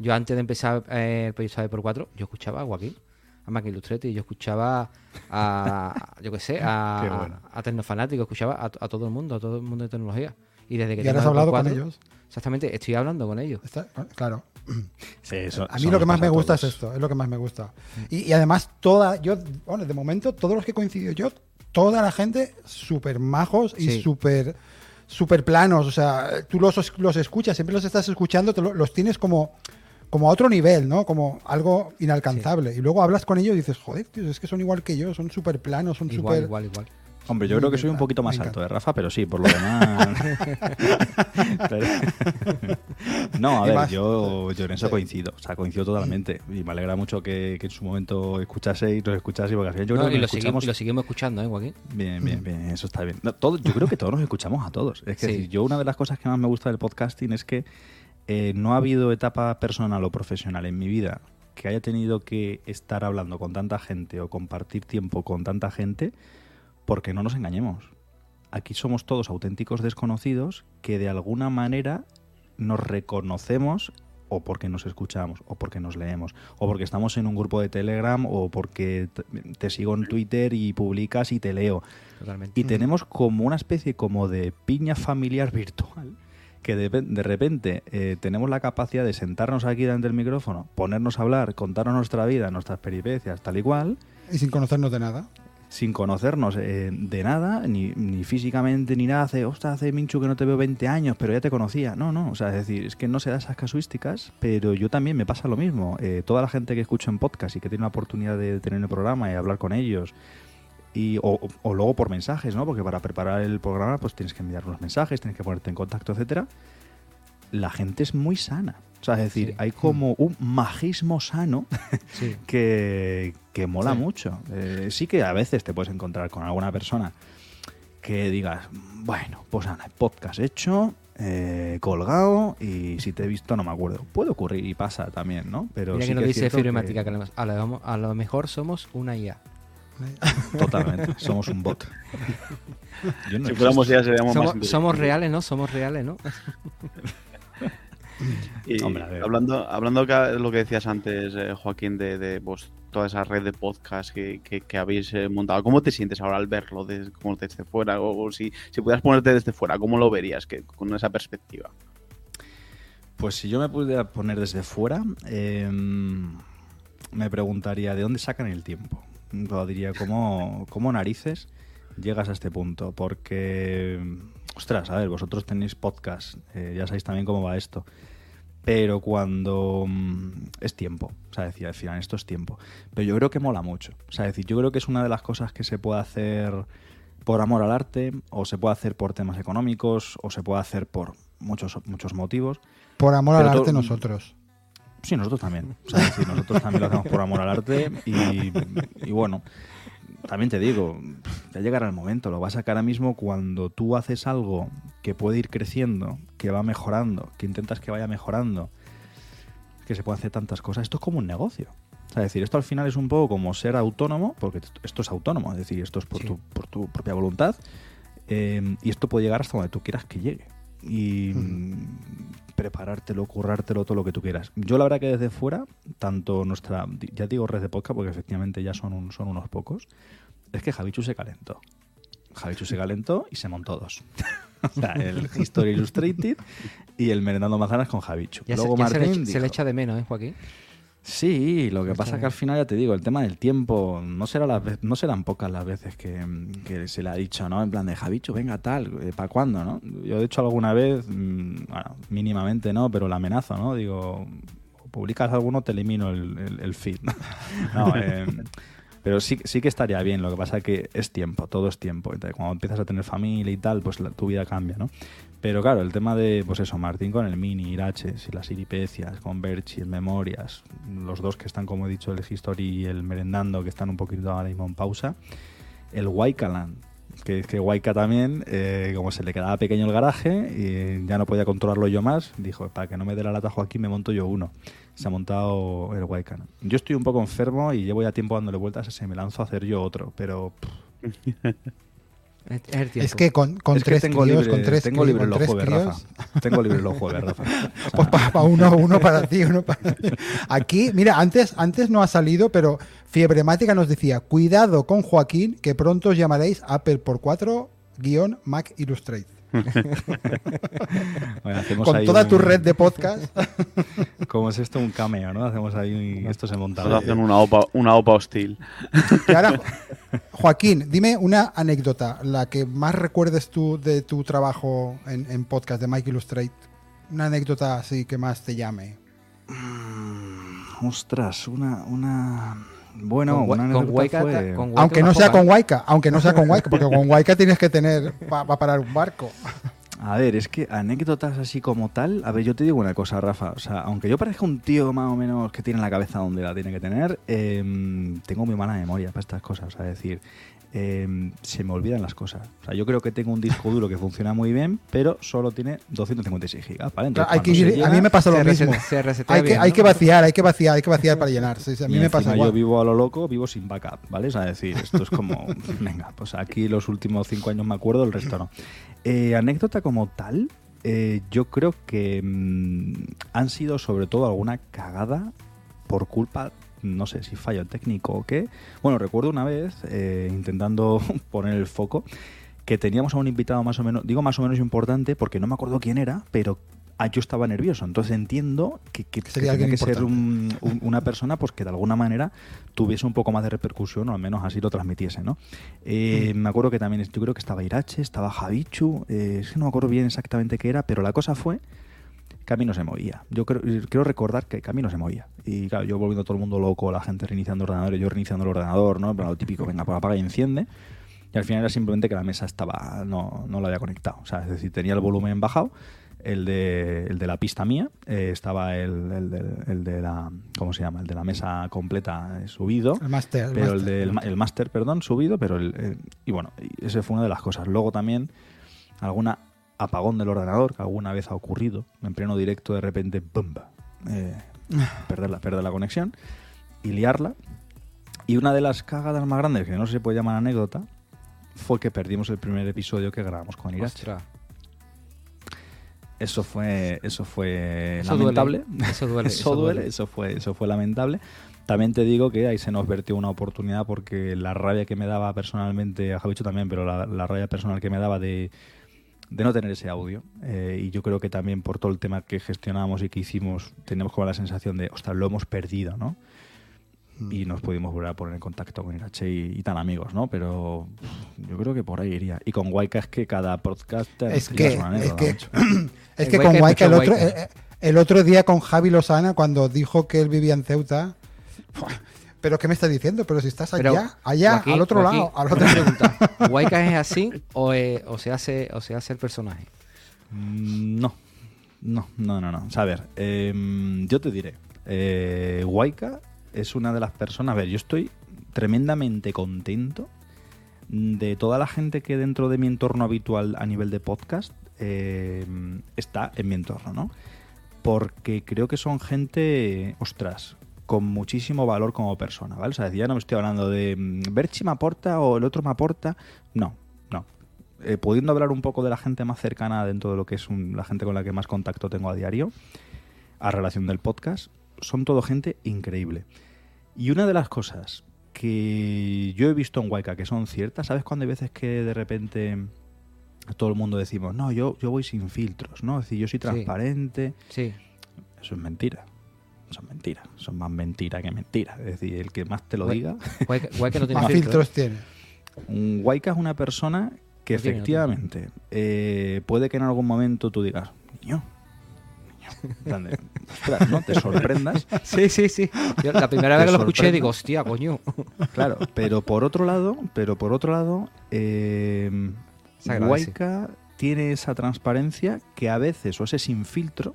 Yo antes de empezar el proyecto de P4, yo escuchaba a Joaquín, a MacIllustrated, y yo escuchaba a Tecnofanático, escuchaba a todo el mundo, de tecnología. Y desde que... ¿Y ahora has hablado con ellos? Exactamente, estoy hablando con ellos. Claro. Sí, a mí lo que más me gusta es esto, es lo que más me gusta. Y además, de momento, todos los que he coincidido yo, toda la gente súper majos y súper planos. O sea, tú los escuchas, siempre los estás escuchando, los tienes como a otro nivel, ¿no? Como algo inalcanzable. Sí. Y luego hablas con ellos y dices, joder, tío, es que son igual que yo, son súper planos, son súper... Igual. Hombre, yo creo que soy un poquito más alto de Rafa, pero sí, por lo demás... No, a ver, yo en eso coincido. O sea, coincido totalmente. Y me alegra mucho que en su momento escuchaseis, nos escuchaseis, porque al final yo creo que lo seguimos escuchando, ¿eh, Joaquín? Bien, eso está bien. No, yo creo que todos nos escuchamos a todos. Es que yo una de las cosas que más me gusta del podcasting es que no ha habido etapa personal o profesional en mi vida que haya tenido que estar hablando con tanta gente o compartir tiempo con tanta gente, porque no nos engañemos. Aquí somos todos auténticos desconocidos que de alguna manera nos reconocemos, o porque nos escuchamos, o porque nos leemos, o porque estamos en un grupo de Telegram, o porque te sigo en Twitter y publicas y te leo. Totalmente. Y tenemos como una especie como de piña familiar virtual, que de repente tenemos la capacidad de sentarnos aquí delante del micrófono, ponernos a hablar, contarnos nuestra vida, nuestras peripecias, tal y cual. Y sin conocernos de nada. Sin conocernos de nada, ni físicamente, ni nada. Hace Minchu que no te veo 20 años, pero ya te conocía. No, o sea, es decir, es que no se da esas casuísticas, pero yo también me pasa lo mismo. Toda la gente que escucho en podcast y que tiene la oportunidad de tener el programa y hablar con ellos, o luego por mensajes, ¿no? Porque para preparar el programa pues tienes que enviar unos mensajes, tienes que ponerte en contacto, etcétera. La gente es muy sana. O sea, es decir, hay como un majismo sano que mola mucho. Sí que a veces te puedes encontrar con alguna persona que digas, bueno, pues anda, el podcast hecho, colgado, y si te he visto no me acuerdo. Puede ocurrir y pasa también, ¿no? Pero mira, sí que nos dice Firomática que a lo mejor somos una IA. Totalmente, somos un bot. Yo no, si fuéramos ya seríamos más. Somos reales, ¿no? Y hombre, hablando de lo que decías antes, Joaquín, de vos, toda esa red de podcast que habéis montado, ¿cómo te sientes ahora al verlo como desde fuera? O si pudieras ponerte desde fuera, ¿cómo lo verías con esa perspectiva? Pues si yo me pudiera poner desde fuera, me preguntaría ¿de dónde sacan el tiempo? Lo diría, ¿cómo narices llegas a este punto? Porque, ostras, a ver, vosotros tenéis podcast, ya sabéis también cómo va esto, pero cuando es tiempo, o sea, decir, al final esto es tiempo, pero yo creo que mola mucho, o sea, decir, yo creo que es una de las cosas que se puede hacer por amor al arte, o se puede hacer por temas económicos, o se puede hacer por muchos motivos. Por amor al arte nosotros. Sí, nosotros también. O sea, sí, nosotros también lo hacemos por amor al arte y bueno, también te digo, ya llegará el momento, lo vas a sacar ahora mismo cuando tú haces algo que puede ir creciendo, que va mejorando, que intentas que vaya mejorando, que se pueden hacer tantas cosas. Esto es como un negocio. O sea, es decir, esto al final es un poco como ser autónomo, porque esto es autónomo, es decir, esto es por tu propia voluntad, y esto puede llegar hasta donde tú quieras que llegue. Y preparártelo, currártelo, todo lo que tú quieras. Yo la verdad que desde fuera, tanto nuestra, ya digo red de podcast porque efectivamente ya son unos pocos, es que Javichu se calentó y se montó dos. O sea, el History Illustrated y el Merendando Manzanas con Javichu. Luego Martín se le echa de menos, ¿eh, Joaquín? Sí, lo que pasa es que al final, ya te digo, el tema del tiempo, no serán pocas las veces que se le ha dicho, ¿no? En plan de, Javichu, venga, tal, ¿para cuándo, no? Yo, de hecho, alguna vez, bueno, mínimamente no, pero la amenazo, ¿no? Digo, publicas alguno, te elimino el feed. No, pero sí que estaría bien, lo que pasa es que es tiempo, todo es tiempo. Entonces, cuando empiezas a tener familia y tal, pues tu vida cambia, ¿no? Pero claro, el tema de, pues eso, Martín con el Mini, Irache, y las iripecias, con Berchis, Memorias, los dos que están, como he dicho, el History y el Merendando, que están un poquito ahora mismo en pausa. El Huayca Land, que es que Huayca también, como se le quedaba pequeño el garaje, y ya no podía controlarlo yo más, dijo, para que no me dé la lata Joaquín, me monto yo uno. Se ha montado el Huayca Land. Yo estoy un poco enfermo y llevo ya tiempo dándole vueltas, así me lanzo a hacer yo otro, pero... Es que con tres críos, tengo libre los jueves, Rafa. O sea, pues uno para ti, uno para mí. Aquí, mira, antes no ha salido, pero Fiebremática nos decía, cuidado con Joaquín, que pronto os llamaréis AppleX4-MacIllustrated. Bueno, con toda tu red de podcast. Como es esto un cameo, ¿no? Hacemos ahí esto se monta. Hacen una opa hostil. Y ahora, Joaquín, dime una anécdota, la que más recuerdes tú de tu trabajo en podcast de MacIllustrated. Una anécdota así que más te llame. Ostras, una... Bueno, con Huayca fue... aunque no sea con Huayca, porque con Huayca tienes que tener para parar un barco. A ver, es que anécdotas así como tal, a ver, yo te digo una cosa, Rafa, o sea, aunque yo parezca un tío más o menos que tiene la cabeza donde la tiene que tener, tengo muy mala memoria para estas cosas, o sea, es decir, se me olvidan las cosas. O sea, yo creo que tengo un disco duro que funciona muy bien, pero solo tiene 256 gigas, ¿vale? Entonces, hay que ir, llena, a mí me pasa lo mismo. Hay que vaciar para llenar. Sí, a mí me pasa igual. Yo vivo a lo loco, vivo sin backup, ¿vale? O sea, decir, esto es como, venga, pues aquí los últimos 5 años me acuerdo, el resto no. Anécdota como tal, yo creo que han sido sobre todo alguna cagada por culpa, no sé si fallo técnico o qué. Bueno, recuerdo una vez, intentando poner el foco, que teníamos a un invitado más o menos, digo más o menos importante porque no me acuerdo quién era, pero yo estaba nervioso. Entonces entiendo que tenía que ser una persona pues que de alguna manera tuviese un poco más de repercusión o al menos así lo transmitiese, ¿no? Me acuerdo que también, yo creo que estaba Irache, estaba Javichu, no me acuerdo bien exactamente qué era, pero la cosa fue... Camino se movía. Yo creo recordar que Camino se movía. Y claro, yo volviendo todo el mundo loco, la gente reiniciando el ordenador, yo reiniciando el ordenador, ¿no? Pero lo típico, venga, pues apaga y enciende. Y al final era simplemente que la mesa estaba, no la había conectado. O sea, es decir, tenía el volumen bajado, el de la pista mía, estaba el de la, ¿cómo se llama? El de la mesa completa subido. El máster, subido, pero y bueno, ese fue una de las cosas. Luego también alguna apagón del ordenador, que alguna vez ha ocurrido, en pleno directo de repente, ¡bumba! Perder la conexión y liarla. Y una de las cagadas más grandes, que no se puede llamar anécdota, fue que perdimos el primer episodio que grabamos con Irache. Ostras. Eso fue lamentable. Eso fue lamentable. También te digo que ahí se nos vertió una oportunidad porque la rabia que me daba personalmente, a Javichu también, pero la rabia personal que me daba de no tener ese audio, y yo creo que también por todo el tema que gestionamos y que hicimos, teníamos como la sensación de, ostras, lo hemos perdido, ¿no? Y nos pudimos volver a poner en contacto con Irache y tan amigos, ¿no? Pero yo creo que por ahí iría. Y con Huayca es que cada podcast es que con Huayca el otro día con Javi Lozana, cuando dijo que él vivía en Ceuta, ¿pero qué me estás diciendo? Pero si estás allá, Joaquín, al otro lado. Al otro lado. ¿Huayca es así o se hace el personaje? No. O sea, a ver, yo te diré. Huayca es una de las personas... A ver, yo estoy tremendamente contento de toda la gente que dentro de mi entorno habitual a nivel de podcast está en mi entorno, ¿no? Porque creo que son gente... Ostras... con muchísimo valor como persona, ¿vale? O sea, ya no me estoy hablando de Berchi me aporta o el otro me aporta. No. Pudiendo hablar un poco de la gente más cercana dentro de lo que es la gente con la que más contacto tengo a diario, a relación del podcast, son todo gente increíble. Y una de las cosas que yo he visto en Huayca que son ciertas, ¿sabes cuando hay veces que de repente... todo el mundo decimos, no, yo voy sin filtros, ¿no? Es decir, yo soy transparente. Sí. Eso es mentira. son mentiras, son más mentiras que mentiras. Es decir, el que más te lo diga, Huayca no tiene más filtros tiene. Un Huayca es una persona que no efectivamente tiene, puede que en algún momento tú digas, niño, claro, ¿no? Te sorprendas. Sí. Yo, la primera vez que lo escuché digo, hostia, coño. Claro, pero por otro lado, Huayca tiene esa transparencia que a veces, o ese sin filtro,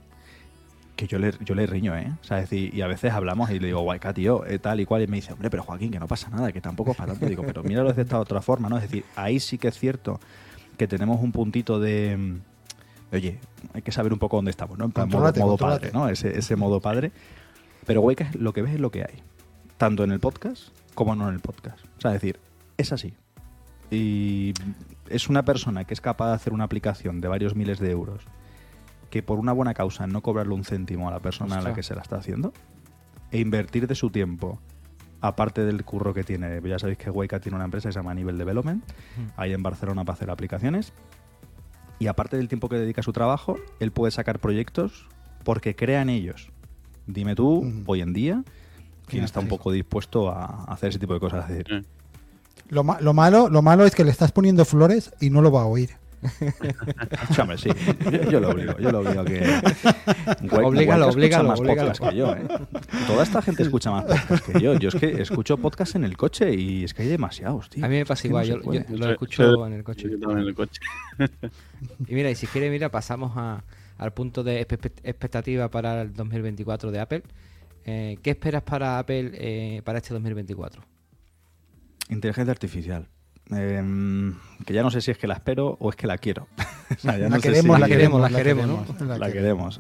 que yo le riño, ¿eh? O sea, es decir, y a veces hablamos y le digo, Huayca, tío, tal y cual, y me dice, hombre, pero Joaquín, que no pasa nada, que tampoco es para tanto. Digo, pero míralo de esta otra forma, ¿no? Es decir, ahí sí que es cierto que tenemos un puntito de... Oye, hay que saber un poco dónde estamos, ¿no? En plan, modo padre, ¿no? Ese modo padre. Pero Huayca, lo que ves es lo que hay. Tanto en el podcast como no en el podcast. O sea, es decir, es así. Y es una persona que es capaz de hacer una aplicación de varios miles de euros que por una buena causa no cobrarle un céntimo a la persona a la que se la está haciendo e invertir de su tiempo, aparte del curro que tiene. Ya sabéis que Huayca tiene una empresa que se llama Nivel Development, ahí en Barcelona, para hacer aplicaciones. Y aparte del tiempo que dedica a su trabajo, él puede sacar proyectos porque crea en ellos. Dime tú, hoy en día, quién está un poco dispuesto a hacer ese tipo de cosas. Es decir, lo malo es que le estás poniendo flores y no lo va a oír. Chame, sí. Yo lo obligo a que... Obligalo. Más podcasts que yo, ¿eh? Toda esta gente escucha más podcasts que yo. Yo es que escucho podcasts en el coche y es que hay demasiados, tío. A mí me pasa igual, yo lo escucho en el coche. Yo también en el coche. Y mira, y si quieres, pasamos al punto de expectativa para el 2024 de Apple. ¿Qué esperas para Apple para este 2024? Inteligencia artificial. Que ya no sé si es que la espero o es que la quiero. O sea, la queremos.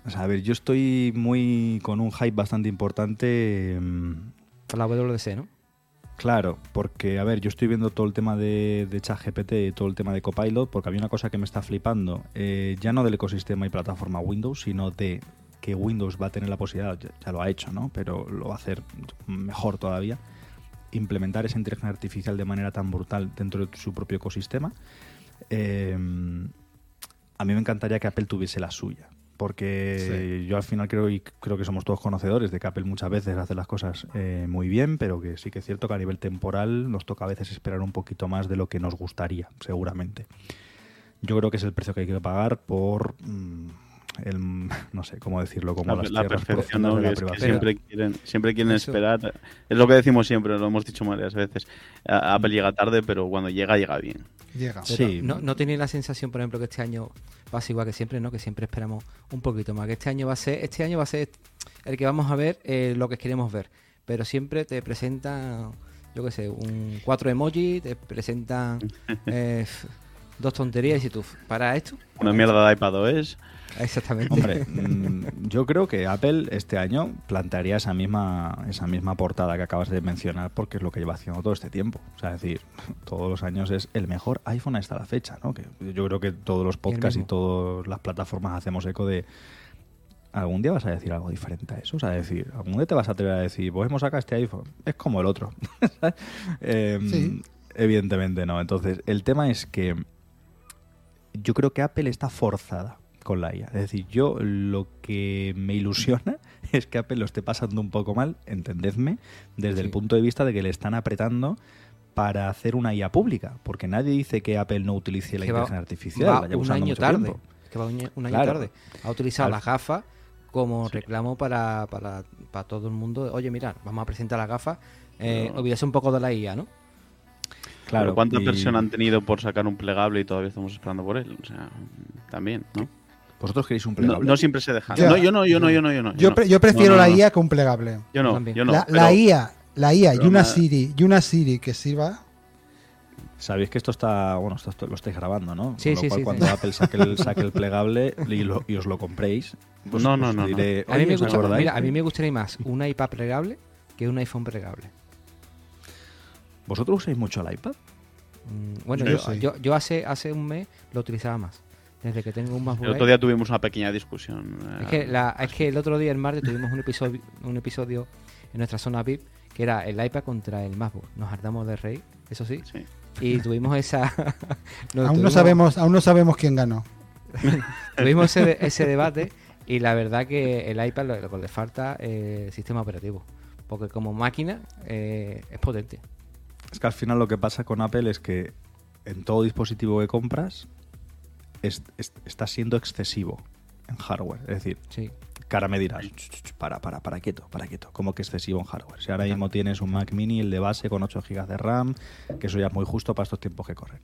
O sea, a ver, yo estoy con un hype bastante importante. Por la WDC, ¿no? Claro, porque, a ver, yo estoy viendo todo el tema de ChatGPT y todo el tema de Copilot, porque había una cosa que me está flipando. Ya no del ecosistema y plataforma Windows, sino de que Windows va a tener la posibilidad, ya lo ha hecho, ¿no? Pero lo va a hacer mejor todavía. Implementar esa inteligencia artificial de manera tan brutal dentro de su propio ecosistema. A mí me encantaría que Apple tuviese la suya, porque yo al final creo que somos todos conocedores de que Apple muchas veces hace las cosas muy bien, pero que sí que es cierto que a nivel temporal nos toca a veces esperar un poquito más de lo que nos gustaría, seguramente. Yo creo que es el precio que hay que pagar por... no sé cómo decirlo, como la perfección, ¿no? Es que siempre quieren eso. Esperar, es lo que decimos siempre, lo hemos dicho varias veces. Apple llega tarde, pero cuando llega bien. Sí. No tenéis la sensación, por ejemplo, que este año va a ser igual que siempre, ¿no? Que siempre esperamos un poquito más, que este año va a ser el que vamos a ver lo que queremos ver, pero siempre te presentan, yo qué sé, 4 emojis, te presentan 2 tonterías y tú, ¿para esto? Una mierda de iPadOS. Exactamente. Hombre, yo creo que Apple este año plantearía esa misma portada que acabas de mencionar, porque es lo que lleva haciendo todo este tiempo. O sea, es decir, todos los años es el mejor iPhone hasta la fecha, ¿no? Que yo creo que todos los podcasts y todas las plataformas hacemos eco de... Algún día vas a decir algo diferente a eso. O sea, decir, algún día te vas a atrever a decir, pues hemos sacado este iPhone, es como el otro. Sí. Evidentemente no. Entonces, el tema es que yo creo que Apple está forzada con la IA. Es decir, yo lo que me ilusiona es que Apple lo esté pasando un poco mal, entendedme, desde el punto de vista de que le están apretando para hacer una IA pública, porque nadie dice que Apple no utilice la inteligencia artificial. Va un año tarde. Ha utilizado las gafas como reclamo para todo el mundo. Oye, mira, vamos a presentar las gafas. Olvídese un poco de la IA, ¿no? Claro. Pero ¿cuántas personas han tenido por sacar un plegable y todavía estamos esperando por él? O sea, también, ¿no? ¿Vosotros queréis un plegable? No siempre se deja. Yo no. Yo prefiero la IA que un plegable. Yo no. La IA y una Siri que sirva. Sabéis que esto está... Bueno, esto lo estáis grabando, ¿no? Sí. Cuando Apple saque el plegable y os lo compréis, pues no. Diré, a mí me gustaría más un iPad plegable que un iPhone plegable. ¿Vosotros usáis mucho el iPad? Bueno, yo hace un mes lo utilizaba más. Desde que tengo un MacBook. El otro día tuvimos una pequeña discusión. Es que el otro día, el martes, tuvimos un episodio en nuestra zona VIP que era el iPad contra el MacBook. Nos hartamos de reír, eso sí. Y tuvimos esa... aún no sabemos quién ganó. Tuvimos ese debate Y la verdad que el iPad lo que le falta es sistema operativo, porque como máquina es potente. Es que al final lo que pasa con Apple es que en todo dispositivo que compras está siendo excesivo en hardware. Es decir, sí, que ahora me dirás, para quieto, como que excesivo en hardware. Si ahora mismo tienes un Mac Mini, el de base, con 8 GB de RAM, que eso ya es muy justo para estos tiempos que corren.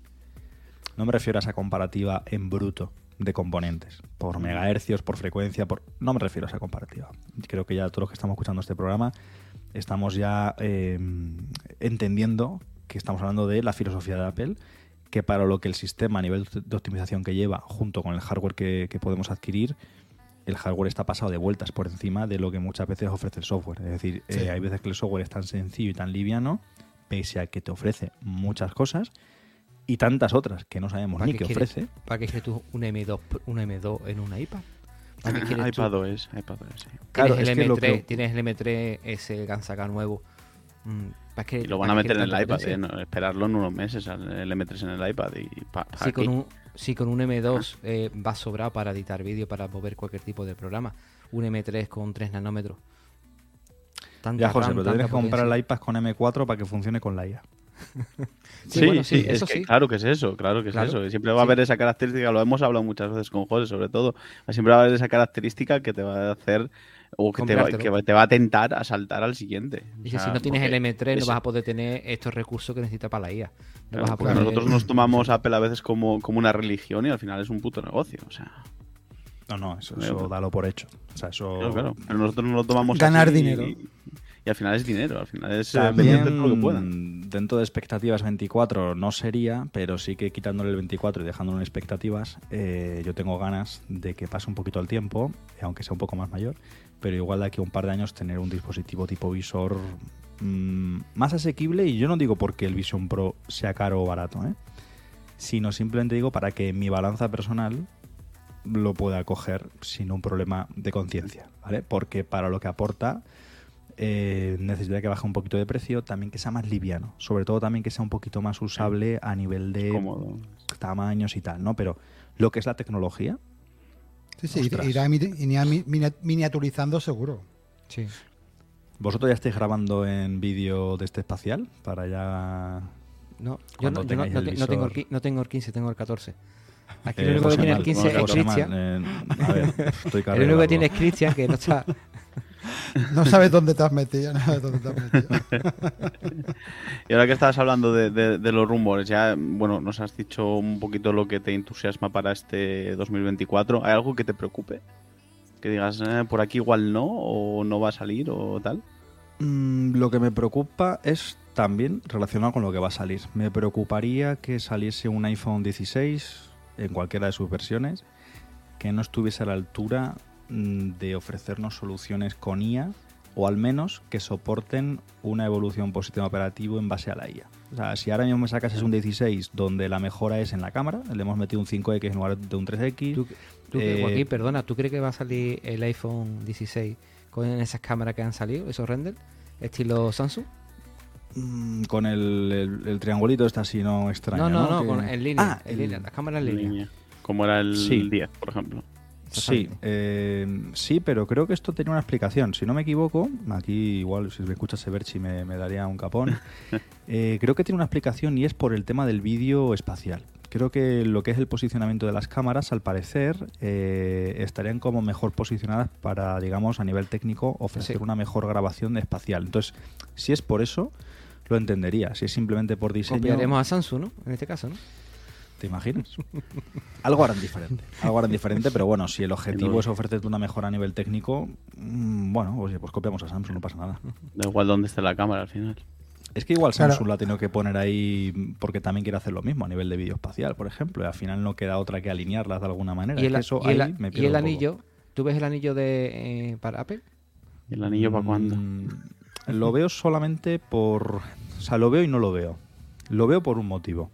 No me refiero a esa comparativa en bruto de componentes, por megahercios, por frecuencia, por... No me refiero a esa comparativa. Creo que ya todos los que estamos escuchando este programa estamos ya entendiendo que estamos hablando de la filosofía de Apple, que para lo que el sistema a nivel de optimización que lleva, junto con el hardware que podemos adquirir, el hardware está pasado de vueltas por encima de lo que muchas veces ofrece el software. Es decir, sí, hay veces que el software es tan sencillo y tan liviano, pese a que te ofrece muchas cosas, y tantas otras que no sabemos ni qué ofrece. ¿Para qué quieres tú un M2 en un iPad? ¿Para qué iPad OS. Claro, es que tienes el M3 ese que han sacado nuevo. Y lo van a meter en el iPad, ¿no? Esperarlo en unos meses, el M3 en el iPad. Y con un M2 va a sobrar para editar vídeo, para mover cualquier tipo de programa. Un M3 con 3 nanómetros. Ya, José, pero tendrías que comprar el iPad con M4 para que funcione con la IA. Sí, bueno, sí, eso es que, sí. Claro que es eso. Siempre va a haber esa característica, lo hemos hablado muchas veces con José, sobre todo. Siempre va a haber esa característica que te va a hacer o que te va a tentar a saltar al siguiente. Dice, o sea, si no tienes el M3 no vas a poder tener estos recursos que necesitas para la IA. Nosotros nos tomamos Apple a veces como una religión y al final es un puto negocio, o sea. No, eso dalo por hecho. O sea, eso... Claro. Pero nosotros no lo tomamos ganar dinero. Y al final es dinero, al final es vendiendo lo que puedan. Dentro de expectativas 24 no sería, pero sí que quitándole el 24 y dejándolo en expectativas, yo tengo ganas de que pase un poquito el tiempo, aunque sea un poco más mayor, pero igual de aquí a un par de años tener un dispositivo tipo visor más asequible, y yo no digo porque el Vision Pro sea caro o barato, sino simplemente digo para que mi balanza personal lo pueda coger sin un problema de conciencia, ¿vale? Porque para lo que aporta necesitaría que baje un poquito de precio, también que sea más liviano, sobre todo también que sea un poquito más usable a nivel de tamaños y tal, ¿no? Pero lo que es la tecnología... Sí, irá miniaturizando seguro. Sí. ¿Vosotros ya estáis grabando en vídeo de este espacial? Para ya... No, yo no tengo el 15, tengo el 14. Aquí lo único que tiene el 15 es Cristian. El único que tiene es Cristian, que no está... No sabes dónde te has metido. Y ahora que estabas hablando de los rumores, ya bueno, nos has dicho un poquito lo que te entusiasma para este 2024. ¿Hay algo que te preocupe? Que digas, por aquí igual no, o no va a salir, o tal. Lo que me preocupa es también relacionado con lo que va a salir. Me preocuparía que saliese un iPhone 16 en cualquiera de sus versiones que no estuviese a la altura de ofrecernos soluciones con IA, o al menos que soporten una evolución por sistema operativo en base a la IA. O sea, si ahora mismo me sacas es un 16 donde la mejora es en la cámara, le hemos metido un 5X en lugar de un 3X. Joaquín, perdona, ¿tú crees que va a salir el iPhone 16 con esas cámaras que han salido, esos renders, estilo Samsung? Con el triangulito está así, no extraño. No, con en línea, las cámaras en línea. Como era el 10, por ejemplo. Sí, pero creo que esto tenía una explicación. Si no me equivoco, aquí igual si me escuchas Severchi me daría un capón. Creo que tiene una explicación y es por el tema del vídeo espacial. Creo que lo que es el posicionamiento de las cámaras, al parecer, estarían como mejor posicionadas para, digamos, a nivel técnico, ofrecer una mejor grabación de espacial. Entonces, si es por eso, lo entendería. Si es simplemente por diseño... Copiaremos a Samsung, ¿no? En este caso, ¿no? ¿Te imaginas? Algo harán diferente, pero bueno, si el objetivo es ofrecerte una mejora a nivel técnico, bueno, oye, pues copiamos a Samsung, no pasa nada. Da igual dónde esté la cámara al final. Es que igual Samsung la ha tenido que poner ahí porque también quiere hacer lo mismo a nivel de vídeo espacial, por ejemplo, y al final no queda otra que alinearlas de alguna manera. ¿Y el anillo? ¿Tú ves el anillo para Apple? ¿Y el anillo para cuándo? Lo veo solamente por... O sea, lo veo y no lo veo. Lo veo por un motivo.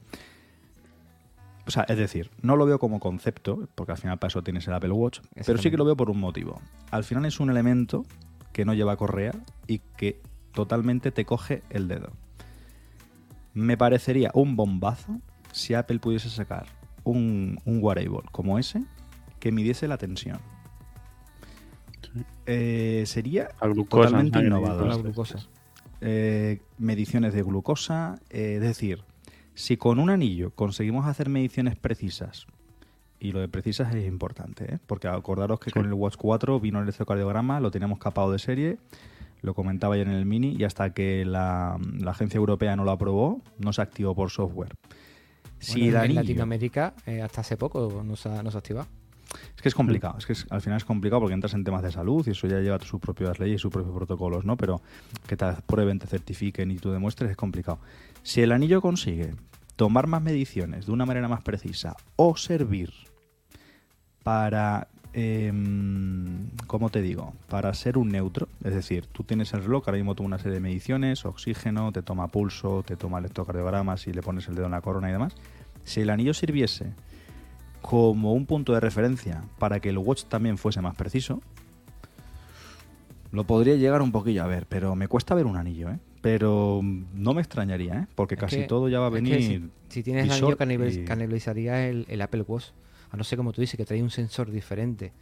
O sea, es decir, no lo veo como concepto, porque al final para eso tienes el Apple Watch, pero sí que lo veo por un motivo. Al final es un elemento que no lleva correa y que totalmente te coge el dedo. Me parecería un bombazo si Apple pudiese sacar un wearable como ese que midiese la tensión. sería glucosa, totalmente innovador. La glucosa. Mediciones de glucosa, es decir, si con un anillo conseguimos hacer mediciones precisas, y lo de precisas es importante, ¿eh? Porque acordaros que sí, con el Watch 4 vino el electrocardiograma, lo teníamos capado de serie, lo comentaba ya en el Mini, y hasta que la agencia europea no lo aprobó, no se activó por software. Si bueno, en Latinoamérica hasta hace poco no se activaba. Es que es complicado, al final es complicado porque entras en temas de salud y eso ya lleva sus propias leyes y sus propios protocolos, ¿no? Pero que te prueben, te certifiquen y tú demuestres es complicado. Si el anillo consigue tomar más mediciones de una manera más precisa o servir para, ¿cómo te digo? Para ser un neutro, es decir, tú tienes el reloj, ahora mismo toma una serie de mediciones, oxígeno, te toma pulso, te toma electrocardiograma si le pones el dedo en la corona y demás. Si el anillo sirviese como un punto de referencia para que el watch también fuese más preciso, lo podría llegar un poquillo a ver, pero me cuesta ver un anillo, ¿eh? Pero no me extrañaría, ¿eh? Porque es casi que, todo ya va a venir. Si tienes el anillo, canibalizaría el Apple Watch. A no ser, como tú dices, que trae un sensor diferente.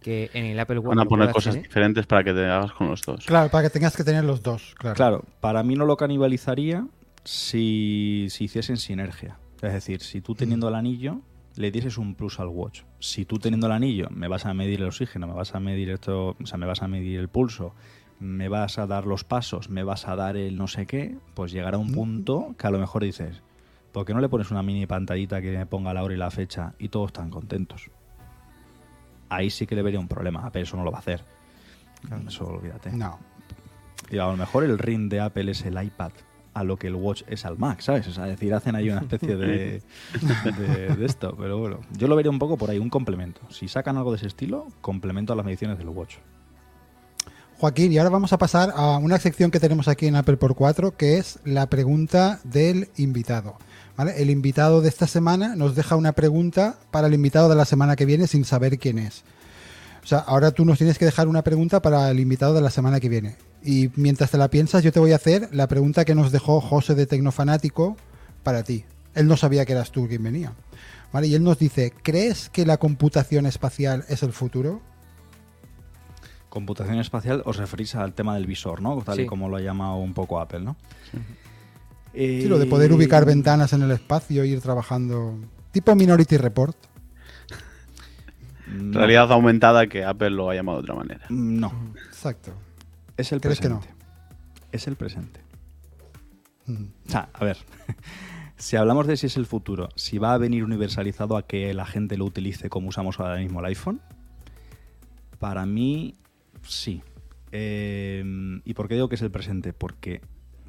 Que en el Apple Watch van a poner cosas diferentes para que te hagas con los dos. Claro, para que tengas que tener los dos. Claro, para mí no lo canibalizaría si hiciesen sinergia. Es decir, si tú teniendo el anillo le dieses un plus al watch. Si tú teniendo el anillo me vas a medir el oxígeno, me vas a medir esto, o sea, me vas a medir el pulso, me vas a dar los pasos, me vas a dar el no sé qué, pues llegará un punto que a lo mejor dices, ¿por qué no le pones una mini pantallita que me ponga la hora y la fecha y todos están contentos? Ahí sí que le vería un problema, pero eso no lo va a hacer. Claro. Eso olvídate. No. Y a lo mejor el ring de Apple es el iPad, a lo que el Watch es al Mac, ¿sabes? O sea, es decir, hacen ahí una especie de esto, pero bueno. Yo lo vería un poco por ahí, un complemento. Si sacan algo de ese estilo, complemento a las mediciones del Watch. Joaquín, y ahora vamos a pasar a una sección que tenemos aquí en Apple por 4, que es la pregunta del invitado, ¿vale? El invitado de esta semana nos deja una pregunta para el invitado de la semana que viene sin saber quién es. O sea, ahora tú nos tienes que dejar una pregunta para el invitado de la semana que viene. Y mientras te la piensas, yo te voy a hacer la pregunta que nos dejó José de Tecnofanático para ti. Él no sabía que eras tú quien venía, ¿vale? Y él nos dice, ¿crees que la computación espacial es el futuro? Computación espacial, os referís al tema del visor, ¿no? Tal y como lo ha llamado un poco Apple, ¿no? Sí, sí, lo de poder ubicar ventanas en el espacio e ir trabajando. Tipo Minority Report. No. Realidad aumentada, que Apple lo ha llamado de otra manera. No. Exacto. Es el presente. ¿Crees que no? Es el presente. O sea, a ver, si hablamos de si es el futuro, si va a venir universalizado a que la gente lo utilice como usamos ahora mismo el iPhone, para mí sí. ¿Y por qué digo que es el presente? Porque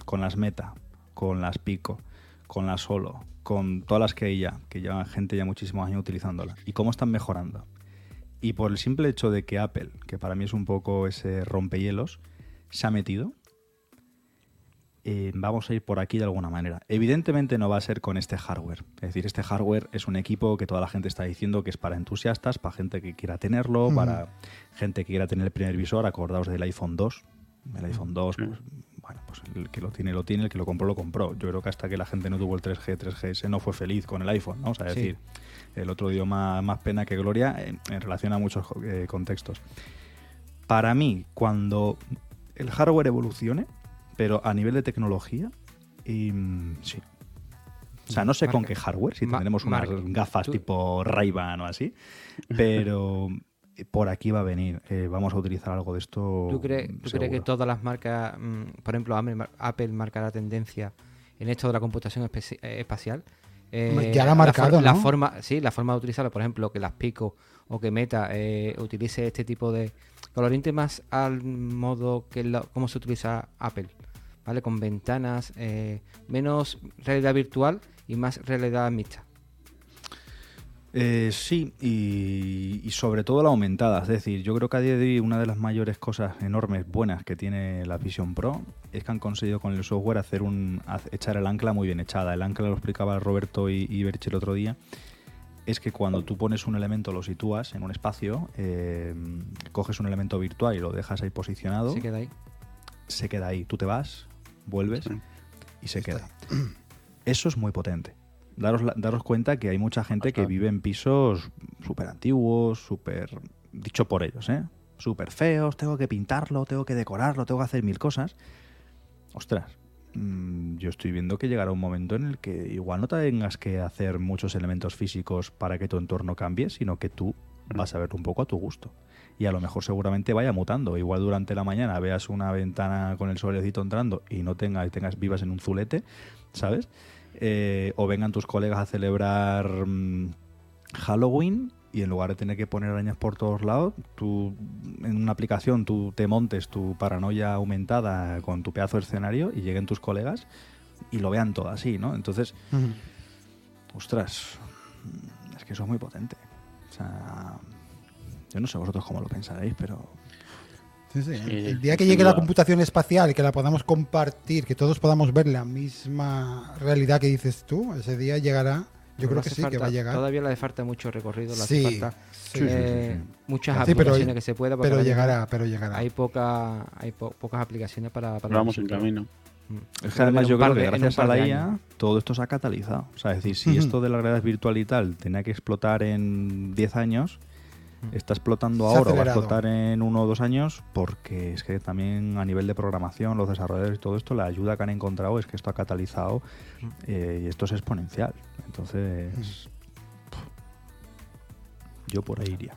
con las Meta, con las Pico, con las Solo, con todas las que hay ya, que lleva gente ya muchísimos años utilizándolas, y cómo están mejorando. Y por el simple hecho de que Apple, que para mí es un poco ese rompehielos, se ha metido, vamos a ir por aquí de alguna manera. Evidentemente no va a ser con este hardware. Es decir, este hardware es un equipo que toda la gente está diciendo que es para entusiastas, para gente que quiera tenerlo, para gente que quiera tener el primer visor. Acordaos del iPhone 2. El iPhone 2, pues, bueno, pues el que lo tiene, el que lo compró, lo compró. Yo creo que hasta que la gente no tuvo el 3G, 3GS, no fue feliz con el iPhone, ¿no? O sea, es decir, el otro dio más pena que gloria en relación a muchos contextos. Para mí, cuando el hardware evolucione, pero a nivel de tecnología, sí. O sea, no sé con qué hardware, si tendremos unas gafas tipo Ray-Ban o así, pero por aquí va a venir. Vamos a utilizar algo de esto. ¿Tú crees que todas las marcas, por ejemplo, Apple marcará tendencia en esto de la computación espacial? Ya la ha marcado, ¿no? La forma de utilizarlo, por ejemplo, que las Pico o que Meta utilice este tipo de... Que lo oriente más al modo que cómo se utiliza Apple, ¿vale? Con ventanas, menos realidad virtual y más realidad mixta. Sí, y sobre todo la aumentada. Es decir, yo creo que a día de hoy una de las mayores cosas enormes buenas que tiene la Vision Pro es que han conseguido con el software echar el ancla muy bien echada. El ancla, lo explicaba Roberto y Berche el otro día, es que cuando tú pones un elemento, lo sitúas en un espacio, coges un elemento virtual y lo dejas ahí posicionado. Se queda ahí. Tú te vas, vuelves y se queda. Eso es muy potente. Daros cuenta que hay mucha gente que vive en pisos súper antiguos, súper... dicho por ellos, ¿eh? súper feos, tengo que pintarlo, tengo que decorarlo, tengo que hacer mil cosas. Ostras, yo estoy viendo que llegará un momento en el que igual no tengas que hacer muchos elementos físicos para que tu entorno cambie, sino que tú vas a verlo un poco a tu gusto. Y a lo mejor seguramente vaya mutando. Igual durante la mañana veas una ventana con el solecito entrando y no tengas vivas en un zulete, ¿sabes? O vengan tus colegas a celebrar Halloween y en lugar de tener que poner arañas por todos lados, tú en una aplicación tú te montes tu paranoia aumentada con tu pedazo de escenario y lleguen tus colegas y lo vean todo así, ¿no? Entonces, ostras, es que eso es muy potente. O sea, yo no sé vosotros cómo lo pensaréis, pero... Sí. El día que llegue la computación espacial y que la podamos compartir, que todos podamos ver la misma realidad que dices tú, ese día llegará. Yo creo que sí, que va a llegar. Todavía le falta mucho recorrido, muchas aplicaciones que se pueda. Pero llegará, Hay pocas aplicaciones para vamos en camino. Es que además yo creo que gracias a la IA todo esto se ha catalizado. O sea, es decir, si esto de la realidad virtual y tal tenía que explotar en 10 años, está explotando ahora o va a explotar en 1 o 2 años, porque es que también a nivel de programación, los desarrolladores y todo esto, la ayuda que han encontrado es que esto ha catalizado y esto es exponencial. Entonces, yo por ahí iría.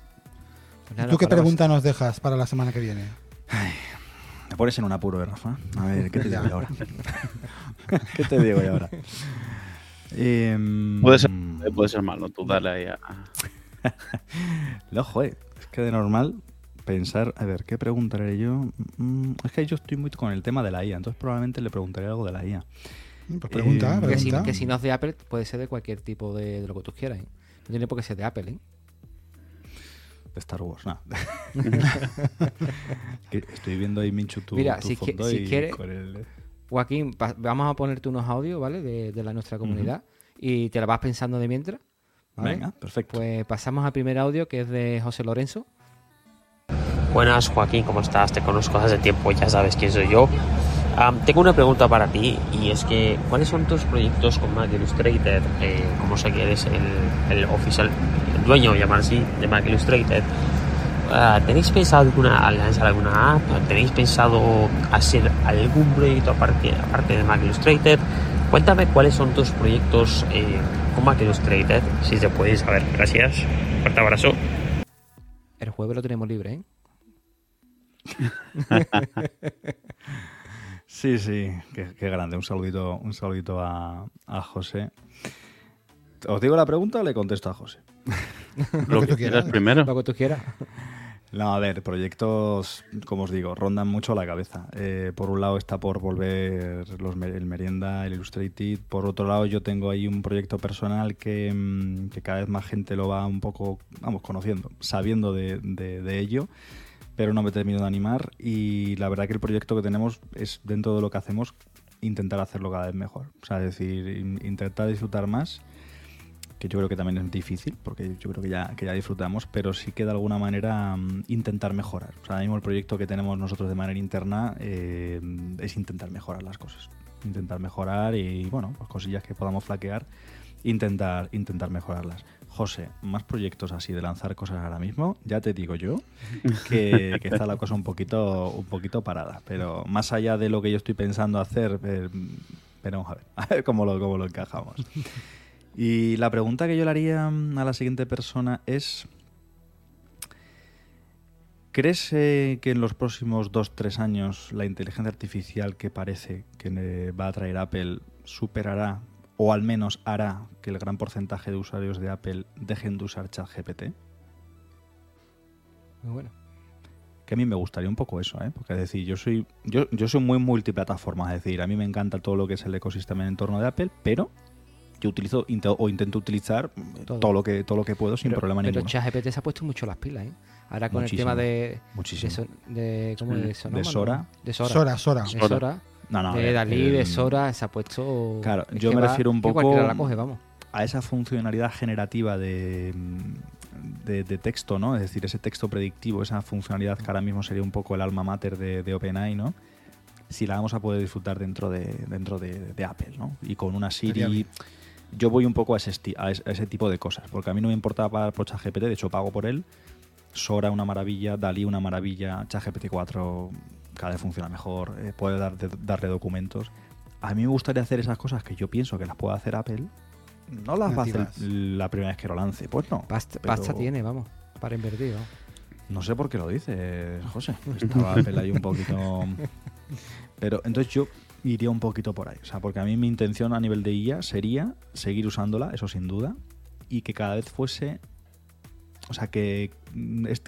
¿Tú qué pregunta nos dejas para la semana que viene? Ay, me pones en un apuro, Rafa. A ver, ¿qué te digo ahora? ¿Qué te digo yo ahora? Puede ser malo, tú dale ahí a... No, joder, es que de normal pensar, a ver, ¿qué preguntaré yo? Es que yo estoy muy con el tema de la IA, entonces probablemente le preguntaré algo de la IA. Pues pregunta. Que si no es de Apple, puede ser de cualquier tipo de lo que tú quieras, ¿eh? No tiene por qué ser de Apple, ¿eh? De Star Wars, nada. Estoy viendo ahí Michu tu mira, tu fondo si quieres, Joaquín, vamos a ponerte unos audios, ¿vale? De la nuestra comunidad y te la vas pensando de mientras. ¿Vale? Venga, perfecto. Pues pasamos al primer audio, que es de José Lorenzo. Buenas, Joaquín, ¿cómo estás? Te conozco hace tiempo, ya sabes quién soy yo. Tengo una pregunta para ti, y es que ¿cuáles son tus proyectos con MacIllustrated? Como sé que eres el oficial, el dueño, llamar así, de MacIllustrated. ¿Tenéis pensado lanzar alguna app? ¿Tenéis pensado hacer algún proyecto aparte de MacIllustrated? Cuéntame cuáles son tus proyectos con MacIllustrated, si se puede saber. Gracias. Fuerte abrazo. El jueves lo tenemos libre, ¿eh? Sí. Qué grande. Un saludito a José. ¿Os digo la pregunta o le contesto a José? Lo que tú quieras primero. Lo que tú quieras. No, a ver, proyectos, como os digo, rondan mucho la cabeza. Por un lado está por volver el Merienda, el Illustrated. Por otro lado yo tengo ahí un proyecto personal que cada vez más gente lo va un poco, vamos, conociendo, sabiendo de ello, pero no me termino de animar. Y la verdad que el proyecto que tenemos es, dentro de lo que hacemos, intentar hacerlo cada vez mejor. O sea, es decir, intentar disfrutar más, que yo creo que también es difícil, porque yo creo que ya disfrutamos, pero sí que de alguna manera intentar mejorar. O sea, ahora mismo el proyecto que tenemos nosotros de manera interna es intentar mejorar las cosas. Intentar mejorar y, bueno, pues cosillas que podamos flaquear, intentar mejorarlas. José, más proyectos así de lanzar cosas ahora mismo, ya te digo yo que está la cosa un poquito parada. Pero más allá de lo que yo estoy pensando hacer, veremos a ver cómo lo encajamos. Y la pregunta que yo le haría a la siguiente persona es: ¿crees que en los próximos 2-3 años la inteligencia artificial que parece que va a traer Apple superará, o al menos hará, que el gran porcentaje de usuarios de Apple dejen de usar ChatGPT? Muy bueno. Que a mí me gustaría un poco eso, ¿eh? Porque es decir, yo soy muy multiplataforma, es decir, a mí me encanta todo lo que es el ecosistema en el entorno de Apple, pero yo utilizo o intento utilizar todo lo que puedo sin problema ninguno. Pero ChatGPT se ha puesto mucho las pilas, ¿eh? Ahora con muchísimo, el tema de Sora. De Dalí, de Sora, se ha puesto... Claro, yo me refiero un poco a esa funcionalidad generativa de texto, ¿no? Es decir, ese texto predictivo, esa funcionalidad que ahora mismo sería un poco el alma mater de OpenAI, ¿no? Si la vamos a poder disfrutar dentro de Apple, ¿no? Y con una Siri... Yo voy un poco a ese tipo de cosas, porque a mí no me importa pagar por ChatGPT, de hecho pago por él, Sora una maravilla, Dalí una maravilla, ChatGPT4 cada vez funciona mejor, puede darle documentos. A mí me gustaría hacer esas cosas que yo pienso que las puede hacer Apple. No las nativas. Va a hacer la primera vez que lo lance, pues no. Pasta tiene, vamos, para invertir, ¿no? No sé por qué lo dices, José. Estaba Apple ahí un poquito... Pero entonces yo iría un poquito por ahí. O sea, porque a mí mi intención a nivel de IA sería seguir usándola, eso sin duda, y que cada vez fuese... O sea, que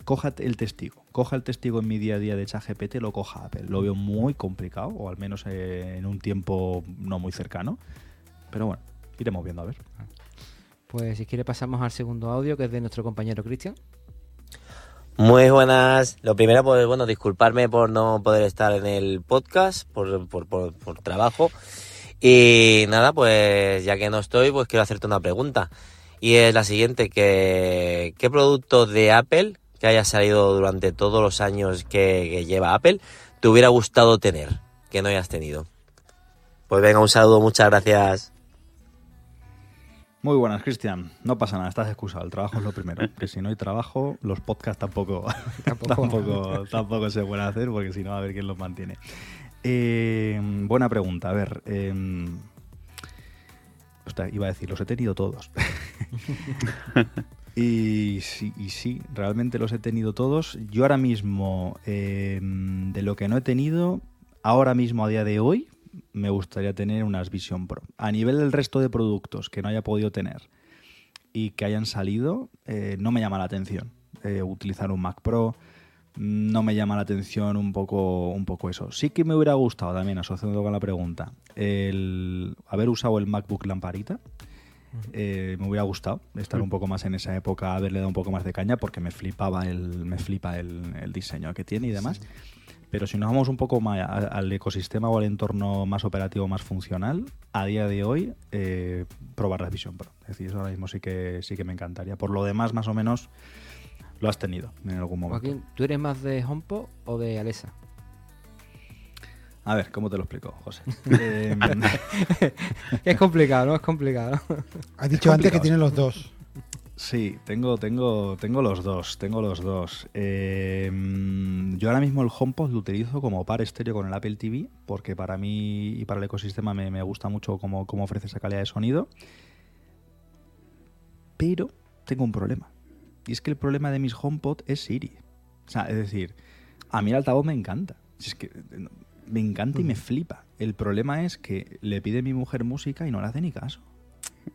coja el testigo en mi día a día de ChatGPT, lo coja Apple. Lo veo muy complicado, o al menos en un tiempo no muy cercano. Pero bueno, iremos viendo, a ver. Pues si quiere pasamos al segundo audio, que es de nuestro compañero Cristian. Muy buenas. Lo primero, pues bueno, disculparme por no poder estar en el podcast por trabajo. Y nada, pues ya que no estoy, pues quiero hacerte una pregunta. Y es la siguiente, que ¿qué productos de Apple que haya salido durante todos los años que lleva Apple te hubiera gustado tener, que no hayas tenido? Pues venga, un saludo, muchas gracias. Muy buenas, Cristian. No pasa nada, estás excusado. El trabajo es lo primero. Que si no hay trabajo, los podcasts tampoco se pueden hacer, porque si no, a ver quién los mantiene. Buena pregunta. A ver... iba a decir, los he tenido todos. y sí, realmente los he tenido todos. Yo ahora mismo, de lo que no he tenido, ahora mismo a día de hoy, me gustaría tener unas Vision Pro. A nivel del resto de productos que no haya podido tener y que hayan salido, no me llama la atención. Utilizar un Mac Pro no me llama la atención un poco eso. Sí que me hubiera gustado también, asociando con la pregunta, el haber usado el MacBook Lamparita. Me hubiera gustado estar un poco más en esa época, haberle dado un poco más de caña, porque me flipa el diseño que tiene y demás. Sí. Pero si nos vamos un poco más al ecosistema o al entorno más operativo, más funcional, a día de hoy, probar la Vision Pro. Es decir, eso ahora mismo sí que me encantaría. Por lo demás, más o menos, lo has tenido en algún momento. Joaquín, ¿tú eres más de HomePod o de Alexa? A ver, ¿cómo te lo explico, José? Es complicado, ¿no? Es complicado. Has dicho antes que tienes los dos. Sí, tengo los dos. Yo ahora mismo el HomePod lo utilizo como par estéreo con el Apple TV, porque para mí y para el ecosistema me gusta mucho cómo ofrece esa calidad de sonido. Pero tengo un problema. Y es que el problema de mis HomePod es Siri. O sea, es decir, a mí el altavoz me encanta. Es que me encanta y me flipa. El problema es que le pide a mi mujer música y no le hace ni caso.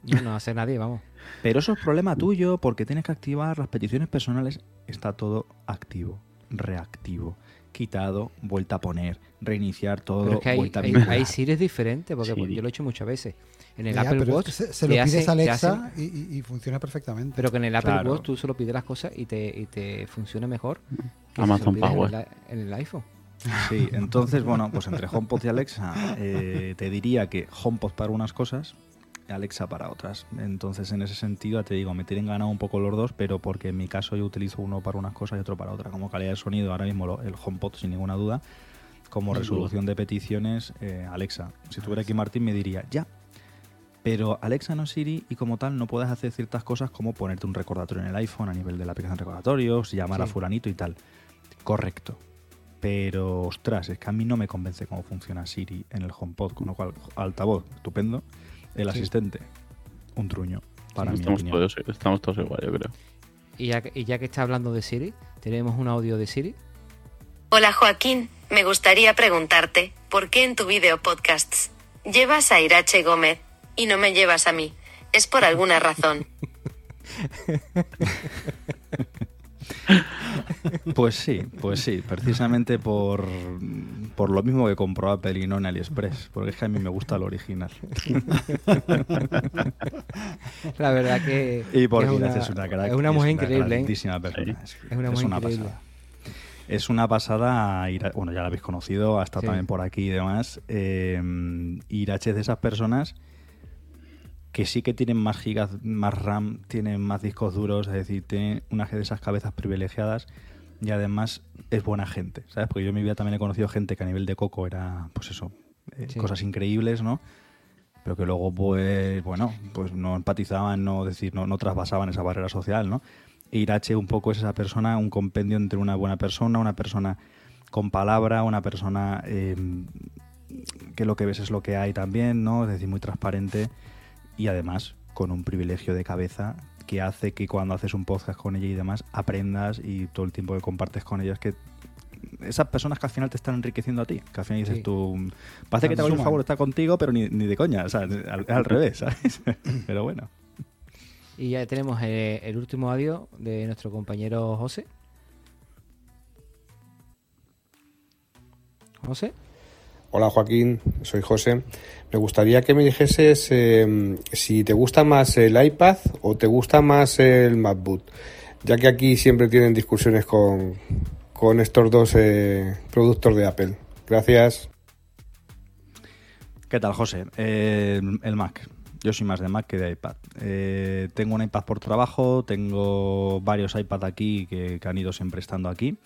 Yo no hace nadie, vamos. Pero eso es problema tuyo, porque tienes que activar las peticiones personales. Está todo activo, reactivo, quitado, vuelta a poner, reiniciar todo. Pero es que hay Siri es diferente, porque Siri. Yo lo he hecho muchas veces. En el Apple Watch se lo pides a Alexa y funciona perfectamente. Pero que en el Apple Watch tú solo pides las cosas y te funciona mejor. Amazon Power. En el iPhone. Sí, entonces, bueno, pues entre HomePod y Alexa, te diría que HomePod para unas cosas, Alexa para otras. Entonces, en ese sentido, te digo, me tienen ganado un poco los dos, pero porque en mi caso yo utilizo uno para unas cosas y otro para otras. Como calidad de sonido, ahora mismo el HomePod, sin ninguna duda. Como resolución de peticiones, Alexa. Si estuviera aquí Martín, me diría, ya. Pero Alexa no es Siri y como tal no puedes hacer ciertas cosas como ponerte un recordatorio en el iPhone a nivel de la aplicación de recordatorios, llamar a fulanito y tal. Correcto. Pero, ostras, es que a mí no me convence cómo funciona Siri en el HomePod, con lo cual, altavoz, estupendo. El asistente, un truño. Para estamos todos igual, yo creo. Y ya que está hablando de Siri, tenemos un audio de Siri. Hola, Joaquín, me gustaría preguntarte, ¿por qué en tu video podcasts llevas a Irache Gómez y no me llevas a mí? Es por alguna razón. Pues sí, precisamente por lo mismo que compró Apple y no en AliExpress, porque es que a mí me gusta lo original. La verdad que y porque es una mujer increíble, es una mujer increíble. Pasada. Es una pasada, bueno, ya la habéis conocido, ha estado también por aquí y demás. Irache es de esas personas que sí que tienen más gigas, más RAM, tienen más discos duros, es decir, tienen una de esas cabezas privilegiadas y además es buena gente, ¿sabes? Porque yo en mi vida también he conocido gente que a nivel de coco era, pues eso, cosas increíbles, ¿no? Pero que luego, pues, bueno, pues no empatizaban, no traspasaban esa barrera social, ¿no? Irache un poco es esa persona, un compendio entre una buena persona, una persona con palabra, una persona que lo que ves es lo que hay también, ¿no? Es decir, muy transparente y además con un privilegio de cabeza que hace que cuando haces un podcast con ella y demás aprendas, y todo el tiempo que compartes con ellas, que esas personas que al final te están enriqueciendo a ti, que al final dices tú, parece que te hago un favor estar contigo, pero ni de coña, o sea, al revés, ¿sabes? Pero bueno. Y ya tenemos el último audio de nuestro compañero José. ¿José? Hola Joaquín, soy José. Me gustaría que me dijeses si te gusta más el iPad o te gusta más el MacBook, ya que aquí siempre tienen discusiones con estos dos productos de Apple. Gracias. ¿Qué tal, José? El Mac. Yo soy más de Mac que de iPad. Tengo un iPad por trabajo, tengo varios iPad aquí que han ido siempre estando aquí,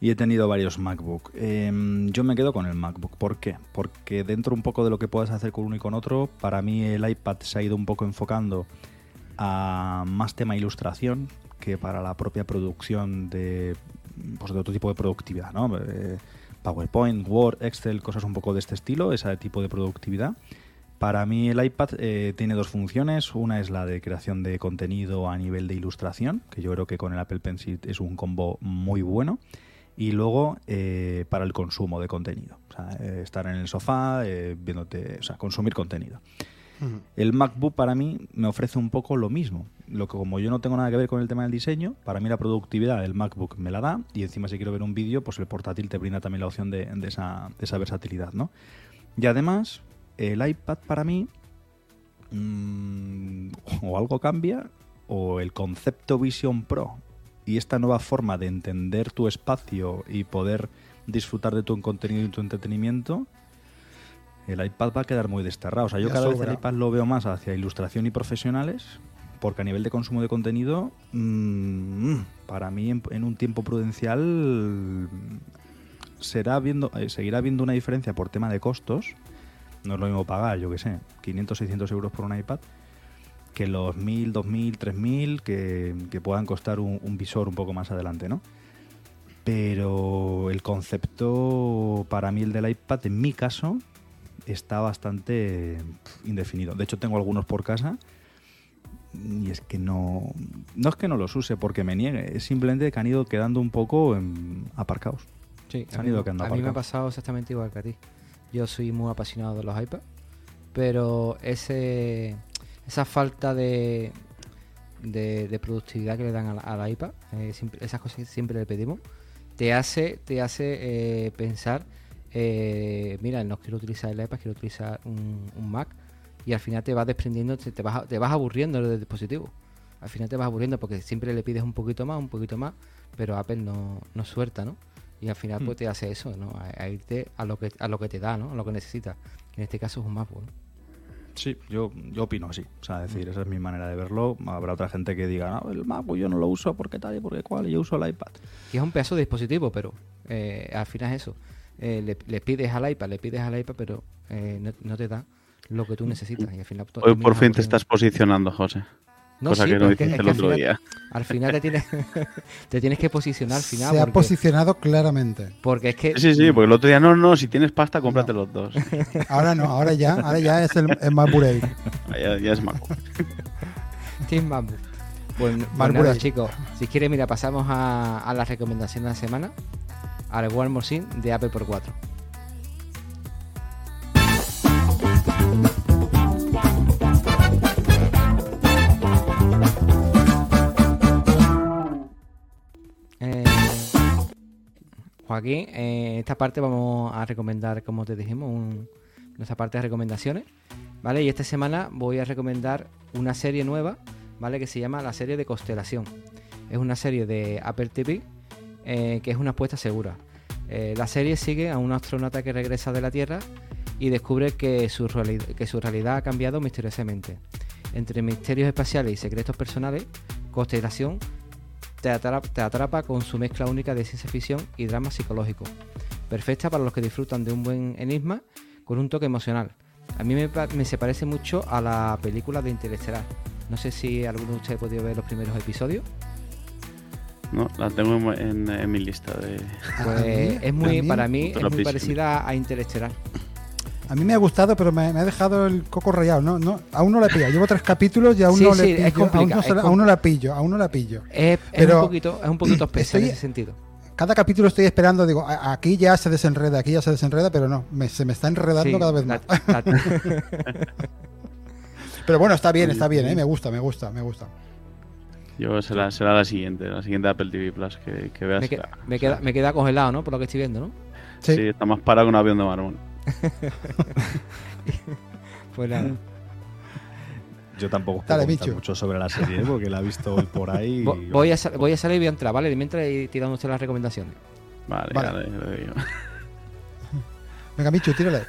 y he tenido varios MacBook. Yo me quedo con el MacBook. ¿Por qué? Porque dentro un poco de lo que puedas hacer con uno y con otro, para mí el iPad se ha ido un poco enfocando a más tema ilustración que para la propia producción de otro tipo de productividad, ¿no? PowerPoint, Word, Excel, cosas un poco de este estilo, ese tipo de productividad. Para mí el iPad tiene dos funciones. Una es la de creación de contenido a nivel de ilustración, que yo creo que con el Apple Pencil es un combo muy bueno. Y luego para el consumo de contenido. O sea, estar en el sofá, viéndote, o sea, consumir contenido. Uh-huh. El MacBook para mí me ofrece un poco lo mismo. Como yo no tengo nada que ver con el tema del diseño, para mí la productividad del MacBook me la da, y encima si quiero ver un vídeo, pues el portátil te brinda también la opción de esa versatilidad, ¿no? Y además, el iPad para mí o algo cambia, o el concepto Vision Pro y esta nueva forma de entender tu espacio y poder disfrutar de tu contenido y tu entretenimiento, el iPad va a quedar muy desterrado. O sea, yo cada vez el iPad lo veo más hacia ilustración y profesionales, porque a nivel de consumo de contenido, para mí en un tiempo prudencial seguirá habiendo una diferencia por tema de costos. No es lo mismo pagar, yo qué sé, 500, 600 euros por un iPad que los 1.000, 2.000, 3.000 que puedan costar un visor un poco más adelante, ¿no? Pero el concepto para mí, el del iPad, en mi caso, está bastante indefinido. De hecho, tengo algunos por casa y es que no es que no los use porque me niegue, es simplemente que han ido quedando un poco aparcados. Sí, a mí me ha pasado exactamente igual que a ti. Yo soy muy apasionado de los iPads, pero esa falta de productividad que le dan al iPad, esas cosas que siempre le pedimos, te hace pensar, mira, no quiero utilizar el iPad, quiero utilizar un Mac, y al final te vas desprendiendo, te vas aburriendo del dispositivo. Al final te vas aburriendo porque siempre le pides un poquito más, pero Apple no suelta, ¿no? Y al final pues te hace eso, ¿no? A irte a lo que te da, ¿no? A lo que necesitas. En este caso es un MacBook, ¿no? Sí, yo opino así. O sea, es decir, esa es mi manera de verlo. Habrá otra gente que diga, no, el MacBook yo no lo uso porque tal y porque cual, yo uso el iPad. Y es un pedazo de dispositivo, pero al final es eso. Le pides al iPad, pero no te da lo que tú necesitas. Y al final, hoy por fin te estás posicionando, José. No, cosa sí, que no dijiste el otro día. Al final te tienes que posicionar al final. Se ha posicionado claramente. Porque es que... Sí, porque el otro día no, si tienes pasta, cómprate los dos. Ahora no, ahora ya es el MacBook. Ya es MacBook. Team MacBook. Bueno, chicos, si quieres, mira, pasamos a las recomendaciones de la semana, al One More Thing de Apple por 4. Joaquín, en esta parte vamos a recomendar, como te dijimos, nuestra parte de recomendaciones, ¿vale? Y esta semana voy a recomendar una serie nueva, ¿vale? Que se llama la serie de Constelación. Es una serie de Apple TV que es una apuesta segura. La serie sigue a un astronauta que regresa de la Tierra y descubre que su realidad ha cambiado misteriosamente. Entre misterios espaciales y secretos personales, Constelación te atrapa con su mezcla única de ciencia ficción y drama psicológico, perfecta para los que disfrutan de un buen enigma con un toque emocional. A mí me se parece mucho a la película de Interestelar. No sé si alguno de ustedes ha podido ver los primeros episodios, No, la tengo en mi lista de... Pues es muy, para mí, es muy parecida a Interestelar. A mí me ha gustado, pero me ha dejado el coco rayado. No, aún no la pillo. Llevo 3 capítulos y aún no le pillo. Aún no la pillo. Es un poquito espesa en ese sentido. Cada capítulo estoy esperando, digo, aquí ya se desenreda, pero no, se me está enredando cada vez más. Pero bueno, está bien, me gusta. Yo será la siguiente Apple TV Plus que veas. Me queda congelado, ¿no? Por lo que estoy viendo, ¿no? Sí, está más parado que un avión de mármol. Pues nada. Yo tampoco puedo comentar mucho sobre la serie porque la he visto hoy por ahí. Voy a salir y voy a entrar, ¿vale? Mientras tirando usted las recomendaciones. Vale. Venga, Michu, tírale.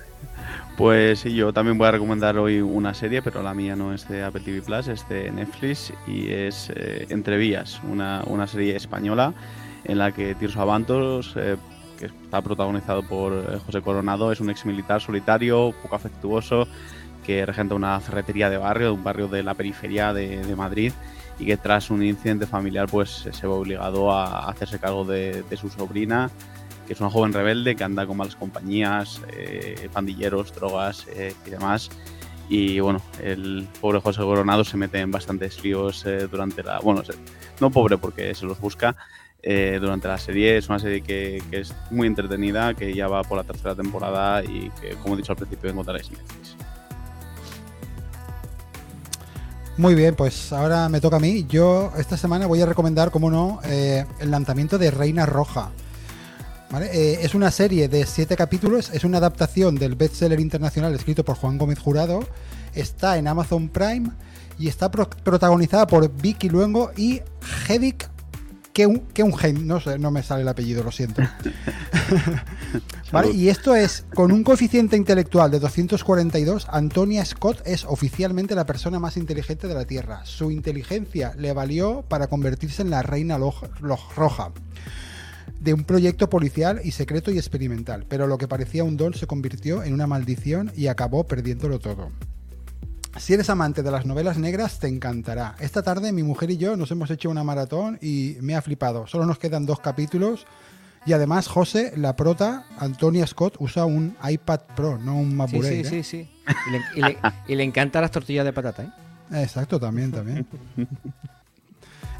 Pues sí, yo también voy a recomendar hoy una serie, pero la mía no es de Apple TV Plus, es de Netflix y es Entre Vías, una serie española en la que Tirso Abantos, que está protagonizado por José Coronado, es un exmilitar solitario, poco afectuoso, que regenta una ferretería de barrio, de un barrio de la periferia de Madrid, y que tras un incidente familiar pues se ve obligado a hacerse cargo de su sobrina, que es una joven rebelde que anda con malas compañías, pandilleros, drogas y demás. Y bueno, el pobre José Coronado se mete en bastantes líos durante la... Bueno, no pobre porque se los busca durante la serie. Es una serie que es muy entretenida, que ya va por la 3ª temporada y que, como he dicho al principio, encontraréis en Netflix. Muy bien, pues ahora me toca a mí. Yo esta semana voy a recomendar, como no, el lanzamiento de Reina Roja. ¿Vale? Es una serie de 7 capítulos, es una adaptación del bestseller internacional escrito por Juan Gómez Jurado, está en Amazon Prime y está protagonizada por Vicky Luengo y Hedic Keungen, no me sale el apellido, lo siento. ¿Vale? Y esto es, con un coeficiente intelectual de 242, Antonia Scott es oficialmente la persona más inteligente de la Tierra. Su inteligencia le valió para convertirse en la Reina Roja de un proyecto policial y secreto y experimental, pero lo que parecía un don se convirtió en una maldición y acabó perdiéndolo todo. Si eres amante de las novelas negras, te encantará. Esta tarde mi mujer y yo nos hemos hecho una maratón y me ha flipado. Solo nos quedan 2 capítulos y además José, la prota, Antonia Scott, usa un iPad Pro, no un MacBook. Sí. Y le encantan las tortillas de patata, ¿eh? Exacto, también.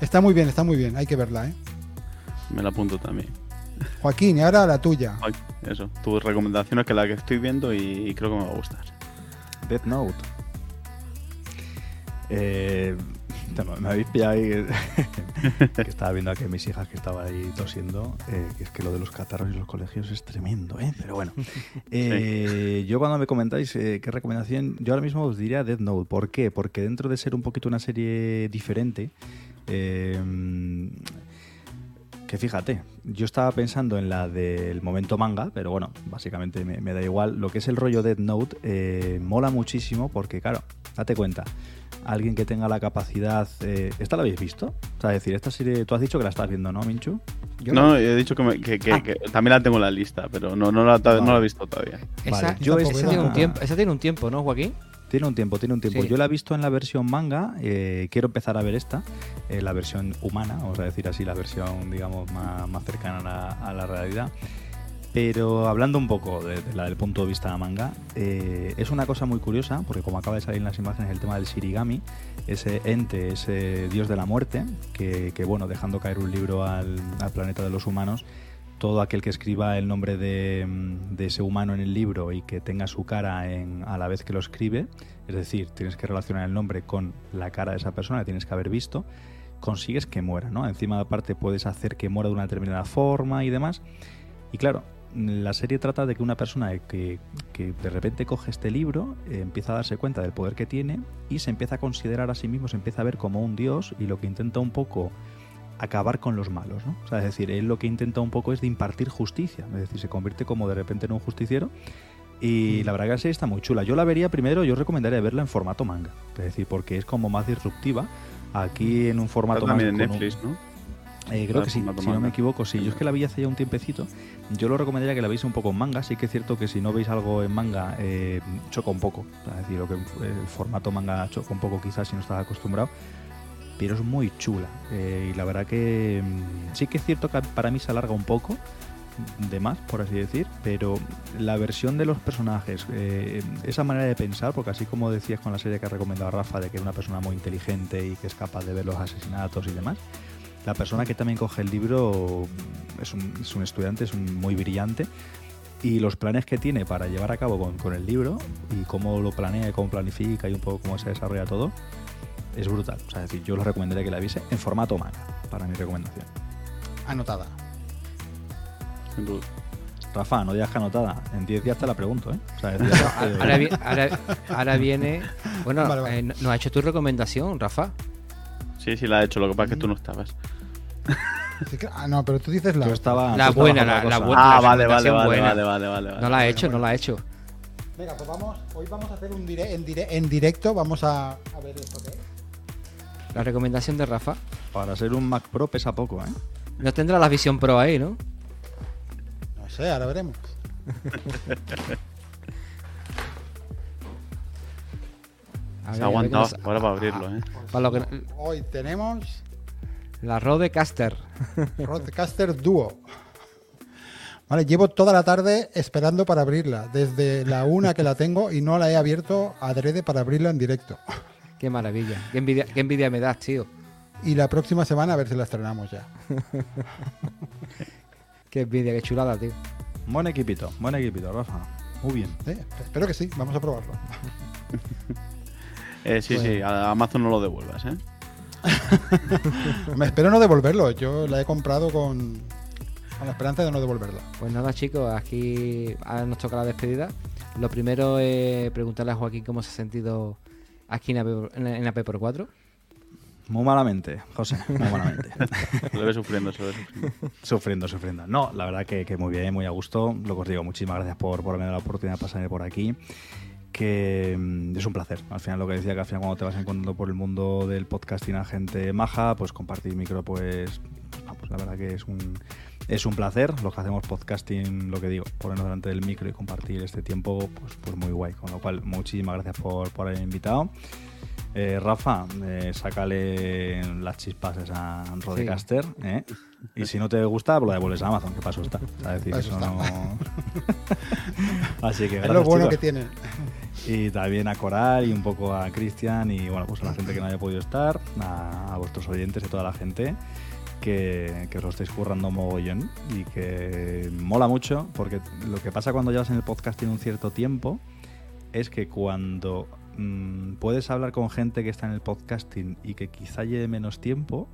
Está muy bien, hay que verla, ¿eh? Me la apunto también. Joaquín, y ahora la tuya. Ay, eso, tus recomendaciones, que la que estoy viendo y creo que me va a gustar. Death Note. Me habéis pillado ahí que estaba viendo aquí a mis hijas que estaba ahí tosiendo. Que es que lo de los catarros y los colegios es tremendo, ¿eh? Pero bueno. Yo cuando me comentáis qué recomendación, yo ahora mismo os diría Death Note. ¿Por qué? Porque dentro de ser un poquito una serie diferente... Que fíjate, yo estaba pensando en la del momento manga, pero bueno, básicamente me da igual. Lo que es el rollo Death Note mola muchísimo porque, claro, date cuenta, alguien que tenga la capacidad... ¿Esta la habéis visto? O sea, decir, esta serie... Tú has dicho que la estás viendo, ¿no, Minchu? No, he dicho que también la tengo en la lista, pero no la he visto todavía. Esa tiene un tiempo, ¿no, Joaquín? Tiene un tiempo. Sí. Yo la he visto en la versión manga, quiero empezar a ver esta, la versión humana, vamos a decir así, la versión, digamos, más cercana a la realidad. Pero hablando un poco de la del punto de vista manga, es una cosa muy curiosa, porque como acaba de salir en las imágenes el tema del Shirigami, ese ente, ese dios de la muerte, que bueno, dejando caer un libro al planeta de los humanos, todo aquel que escriba el nombre de ese humano en el libro y que tenga su cara a la vez que lo escribe, es decir, tienes que relacionar el nombre con la cara de esa persona que tienes que haber visto, consigues que muera, ¿no? Encima, aparte, puedes hacer que muera de una determinada forma y demás. Y claro, la serie trata de que una persona que de repente coge este libro, empieza a darse cuenta del poder que tiene y se empieza a considerar a sí mismo, se empieza a ver como un dios, y lo que intenta un poco... acabar con los malos, ¿no? O sea, es decir, él lo que intenta un poco es de impartir justicia, es decir, se convierte como de repente en un justiciero y la verdad que la serie está muy chula. Yo la vería primero, yo recomendaría verla en formato manga, es decir, porque es como más disruptiva. Aquí en un formato manga... También en Netflix, ¿no? Creo que sí, si no me equivoco, sí. Yo es que la vi hace ya un tiempecito. Yo lo recomendaría que la veis un poco en manga. Sí que es cierto que si no veis algo en manga, choca un poco. Es decir, el formato manga choca un poco quizás si no estás acostumbrado. pero es muy chula. Y la verdad que sí que es cierto que para mí se alarga un poco de más, por así decir, pero la versión de los personajes, esa manera de pensar, porque así como decías con la serie que ha recomendado Rafa, de que es una persona muy inteligente y que es capaz de ver los asesinatos y demás, la persona que también coge el libro es un estudiante, es muy brillante, y los planes que tiene para llevar a cabo con el libro y cómo lo planea y cómo planifica y un poco cómo se desarrolla todo, es brutal. O sea, es decir, yo les recomendaría que la viese en formato manga, para mi recomendación. Anotada. Rafa, no digas que anotada. En 10 días te la pregunto, ¿eh? O sea, ahora viene... Bueno, vale. ¿Nos ha hecho tu recomendación, Rafa? Sí, la ha hecho. Lo que pasa es que tú no estabas. No, pero tú dices la buena. Ah, vale. No la ha hecho, no la ha hecho. Venga, pues hoy vamos a hacer un en directo, vamos a ver esto que es. La recomendación de Rafa. Para ser un Mac Pro pesa poco, ¿eh? No tendrá la Vision Pro ahí, ¿no? No sé, ahora veremos. Se ha aguantado ahora para abrirlo, ¿eh? Pues para lo que... Hoy tenemos... La Rodecaster. Rodecaster Duo. Vale, llevo toda la tarde esperando para abrirla. Desde la una que la tengo y no la he abierto adrede para abrirla en directo. Qué maravilla. Qué envidia me das, tío. Y la próxima semana a ver si la estrenamos ya. Qué envidia, qué chulada, tío. Buen equipito, Rafa. Muy bien. Espero que sí. Vamos a probarlo. Sí, a Amazon no lo devuelvas, ¿eh? Me espero no devolverlo. Yo la he comprado con la esperanza de no devolverla. Pues nada, chicos, aquí nos toca la despedida. Lo primero es preguntarle a Joaquín cómo se ha sentido aquí en App4. Muy malamente, José, muy malamente. Sufriendo. No, la verdad que muy bien, muy a gusto. Lo que os digo, muchísimas gracias por haberme dado la oportunidad de pasarme por aquí, que es un placer. Al final, lo que decía, que al final cuando te vas encontrando por el mundo del podcasting a gente maja, pues compartir micro, pues la verdad que es un placer. Los que hacemos podcasting, lo que digo, ponernos delante del micro y compartir este tiempo, pues muy guay. Con lo cual, muchísimas gracias por haber invitado. Rafa, sácale las chispas a Rodecaster, sí. Y si no te gusta, pues lo devuelves a Amazon, que paso está. No... Así que gracias, es lo bueno, chicos, que tiene. Y también a Coral y un poco a Cristian y bueno, pues a la gente que no haya podido estar, a vuestros oyentes y a toda la gente que os lo estáis currando mogollón y que mola mucho, porque lo que pasa cuando llevas en el podcasting un cierto tiempo es que cuando puedes hablar con gente que está en el podcasting y que quizá lleve menos tiempo,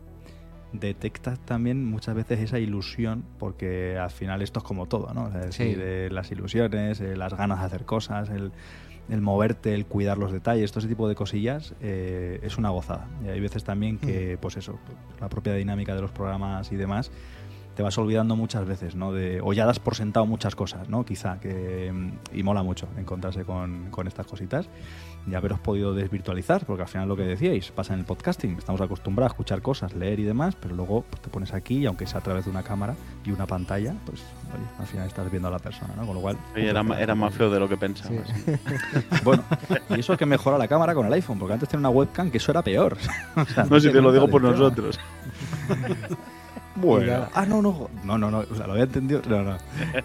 detectas también muchas veces esa ilusión, porque al final esto es como todo, ¿no? Es decir, sí, las ilusiones, las ganas de hacer cosas, el moverte, el cuidar los detalles, todo ese tipo de cosillas, es una gozada. Y hay veces también que, pues eso, la propia dinámica de los programas y demás, te vas olvidando muchas veces, ¿no? O ya das por sentado muchas cosas, ¿no? Quizá, y mola mucho encontrarse con estas cositas y haberos podido desvirtualizar, porque al final lo que decíais pasa en el podcasting. Estamos acostumbrados a escuchar cosas, leer y demás, pero luego pues, te pones aquí y aunque sea a través de una cámara y una pantalla, pues oye, al final estás viendo a la persona, ¿no? Con lo cual... Oye, era más feo de lo que pensaba. Sí. Bueno, y eso es que mejora la cámara con el iPhone, porque antes tenía una webcam que eso era peor. O sea, no, si te lo digo por nosotros. Bueno. No, o sea, lo había entendido. No.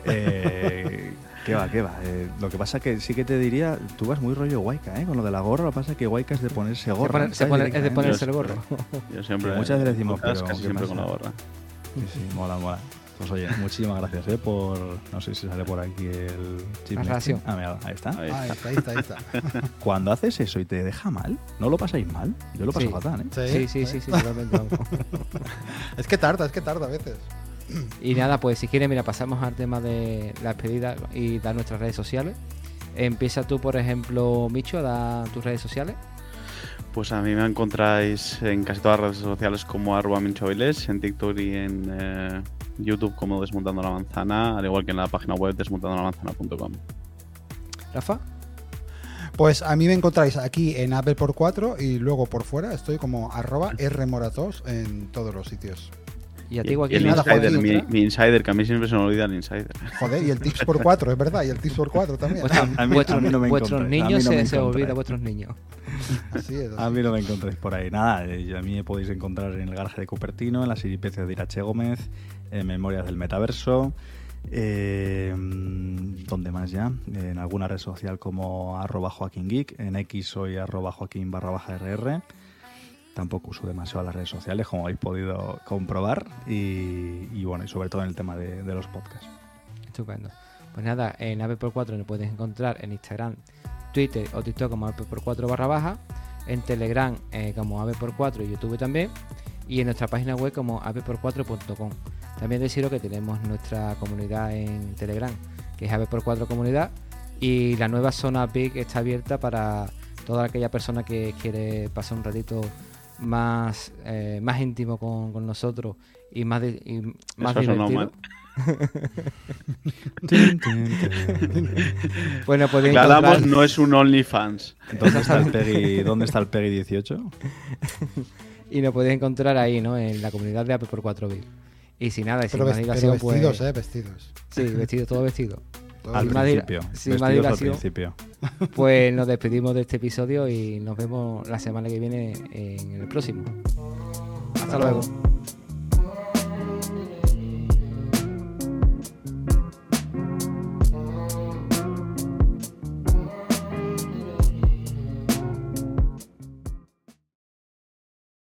¿Qué va? Lo que pasa que sí que te diría, tú vas muy rollo Huayca, ¿eh? Con lo de la gorra, lo que pasa que Huayca es de ponerse gorra. Es de ponerse el gorro. Yo siempre. Muchas veces decimos, pero casi siempre con la gorra. Sí, mola. Pues oye, muchísimas gracias, por... No sé si sale por aquí el chip. Mira, ahí está. Ahí está. Cuando haces eso y te deja mal, ¿no lo pasáis mal? Yo lo paso fatal, ¿eh? Sí, totalmente. Es que tarda a veces. Y nada, pues si quieres, mira, pasamos al tema de la despedida y dar nuestras redes sociales. Empieza tú, por ejemplo, Michu, a dar tus redes sociales. Pues a mí me encontráis en casi todas las redes sociales como @minchuavilés, en TikTok y en... YouTube como Desmontando la Manzana, al igual que en la página web desmontandolamanzana.com. Rafa, pues a mí me encontráis aquí en Apple4 y luego por fuera estoy como @rmoratos en todos los sitios. Y a ti, Joaquín, y el Insider, mi Insider, que a mí siempre se me olvida el Insider. Joder, y el Tips por 4, es verdad, y el Tips por 4 también. Vuestros niños se olvidan, vuestros niños. Así es, así. A mí no me encontréis por ahí, nada. A mí me podéis encontrar en el garaje de Cupertino, en las peripecias de Irache Gómez, en Memorias del Metaverso, ¿dónde más ya? En alguna red social como @JoaquínGeek, en X soy @Joaquín_RR. Tampoco uso demasiado las redes sociales, como habéis podido comprobar, y bueno, y sobre todo en el tema de los podcasts. Estupendo. Pues nada, en AppleX4 nos puedes encontrar en Instagram, Twitter o TikTok como AppleX4_, en Telegram como AppleX4 y YouTube también, y en nuestra página web como appleX4.com. También deciros que tenemos nuestra comunidad en Telegram, que es AppleX4 Comunidad, y la nueva zona Big está abierta para toda aquella persona que quiere pasar un ratito más íntimo con nosotros y más divertido. Bueno, podéis aclaramos, no es un OnlyFans. ¿Dónde está el Peggy 18? Y nos podéis encontrar ahí, ¿no? En la comunidad de AppleX4Big. Y sin nada, y sin más dilación, pues... vestidos, vestidos. Sí, vestidos, todo vestido. Al principio. Pues nos despedimos de este episodio y nos vemos la semana que viene en el próximo. Hasta luego.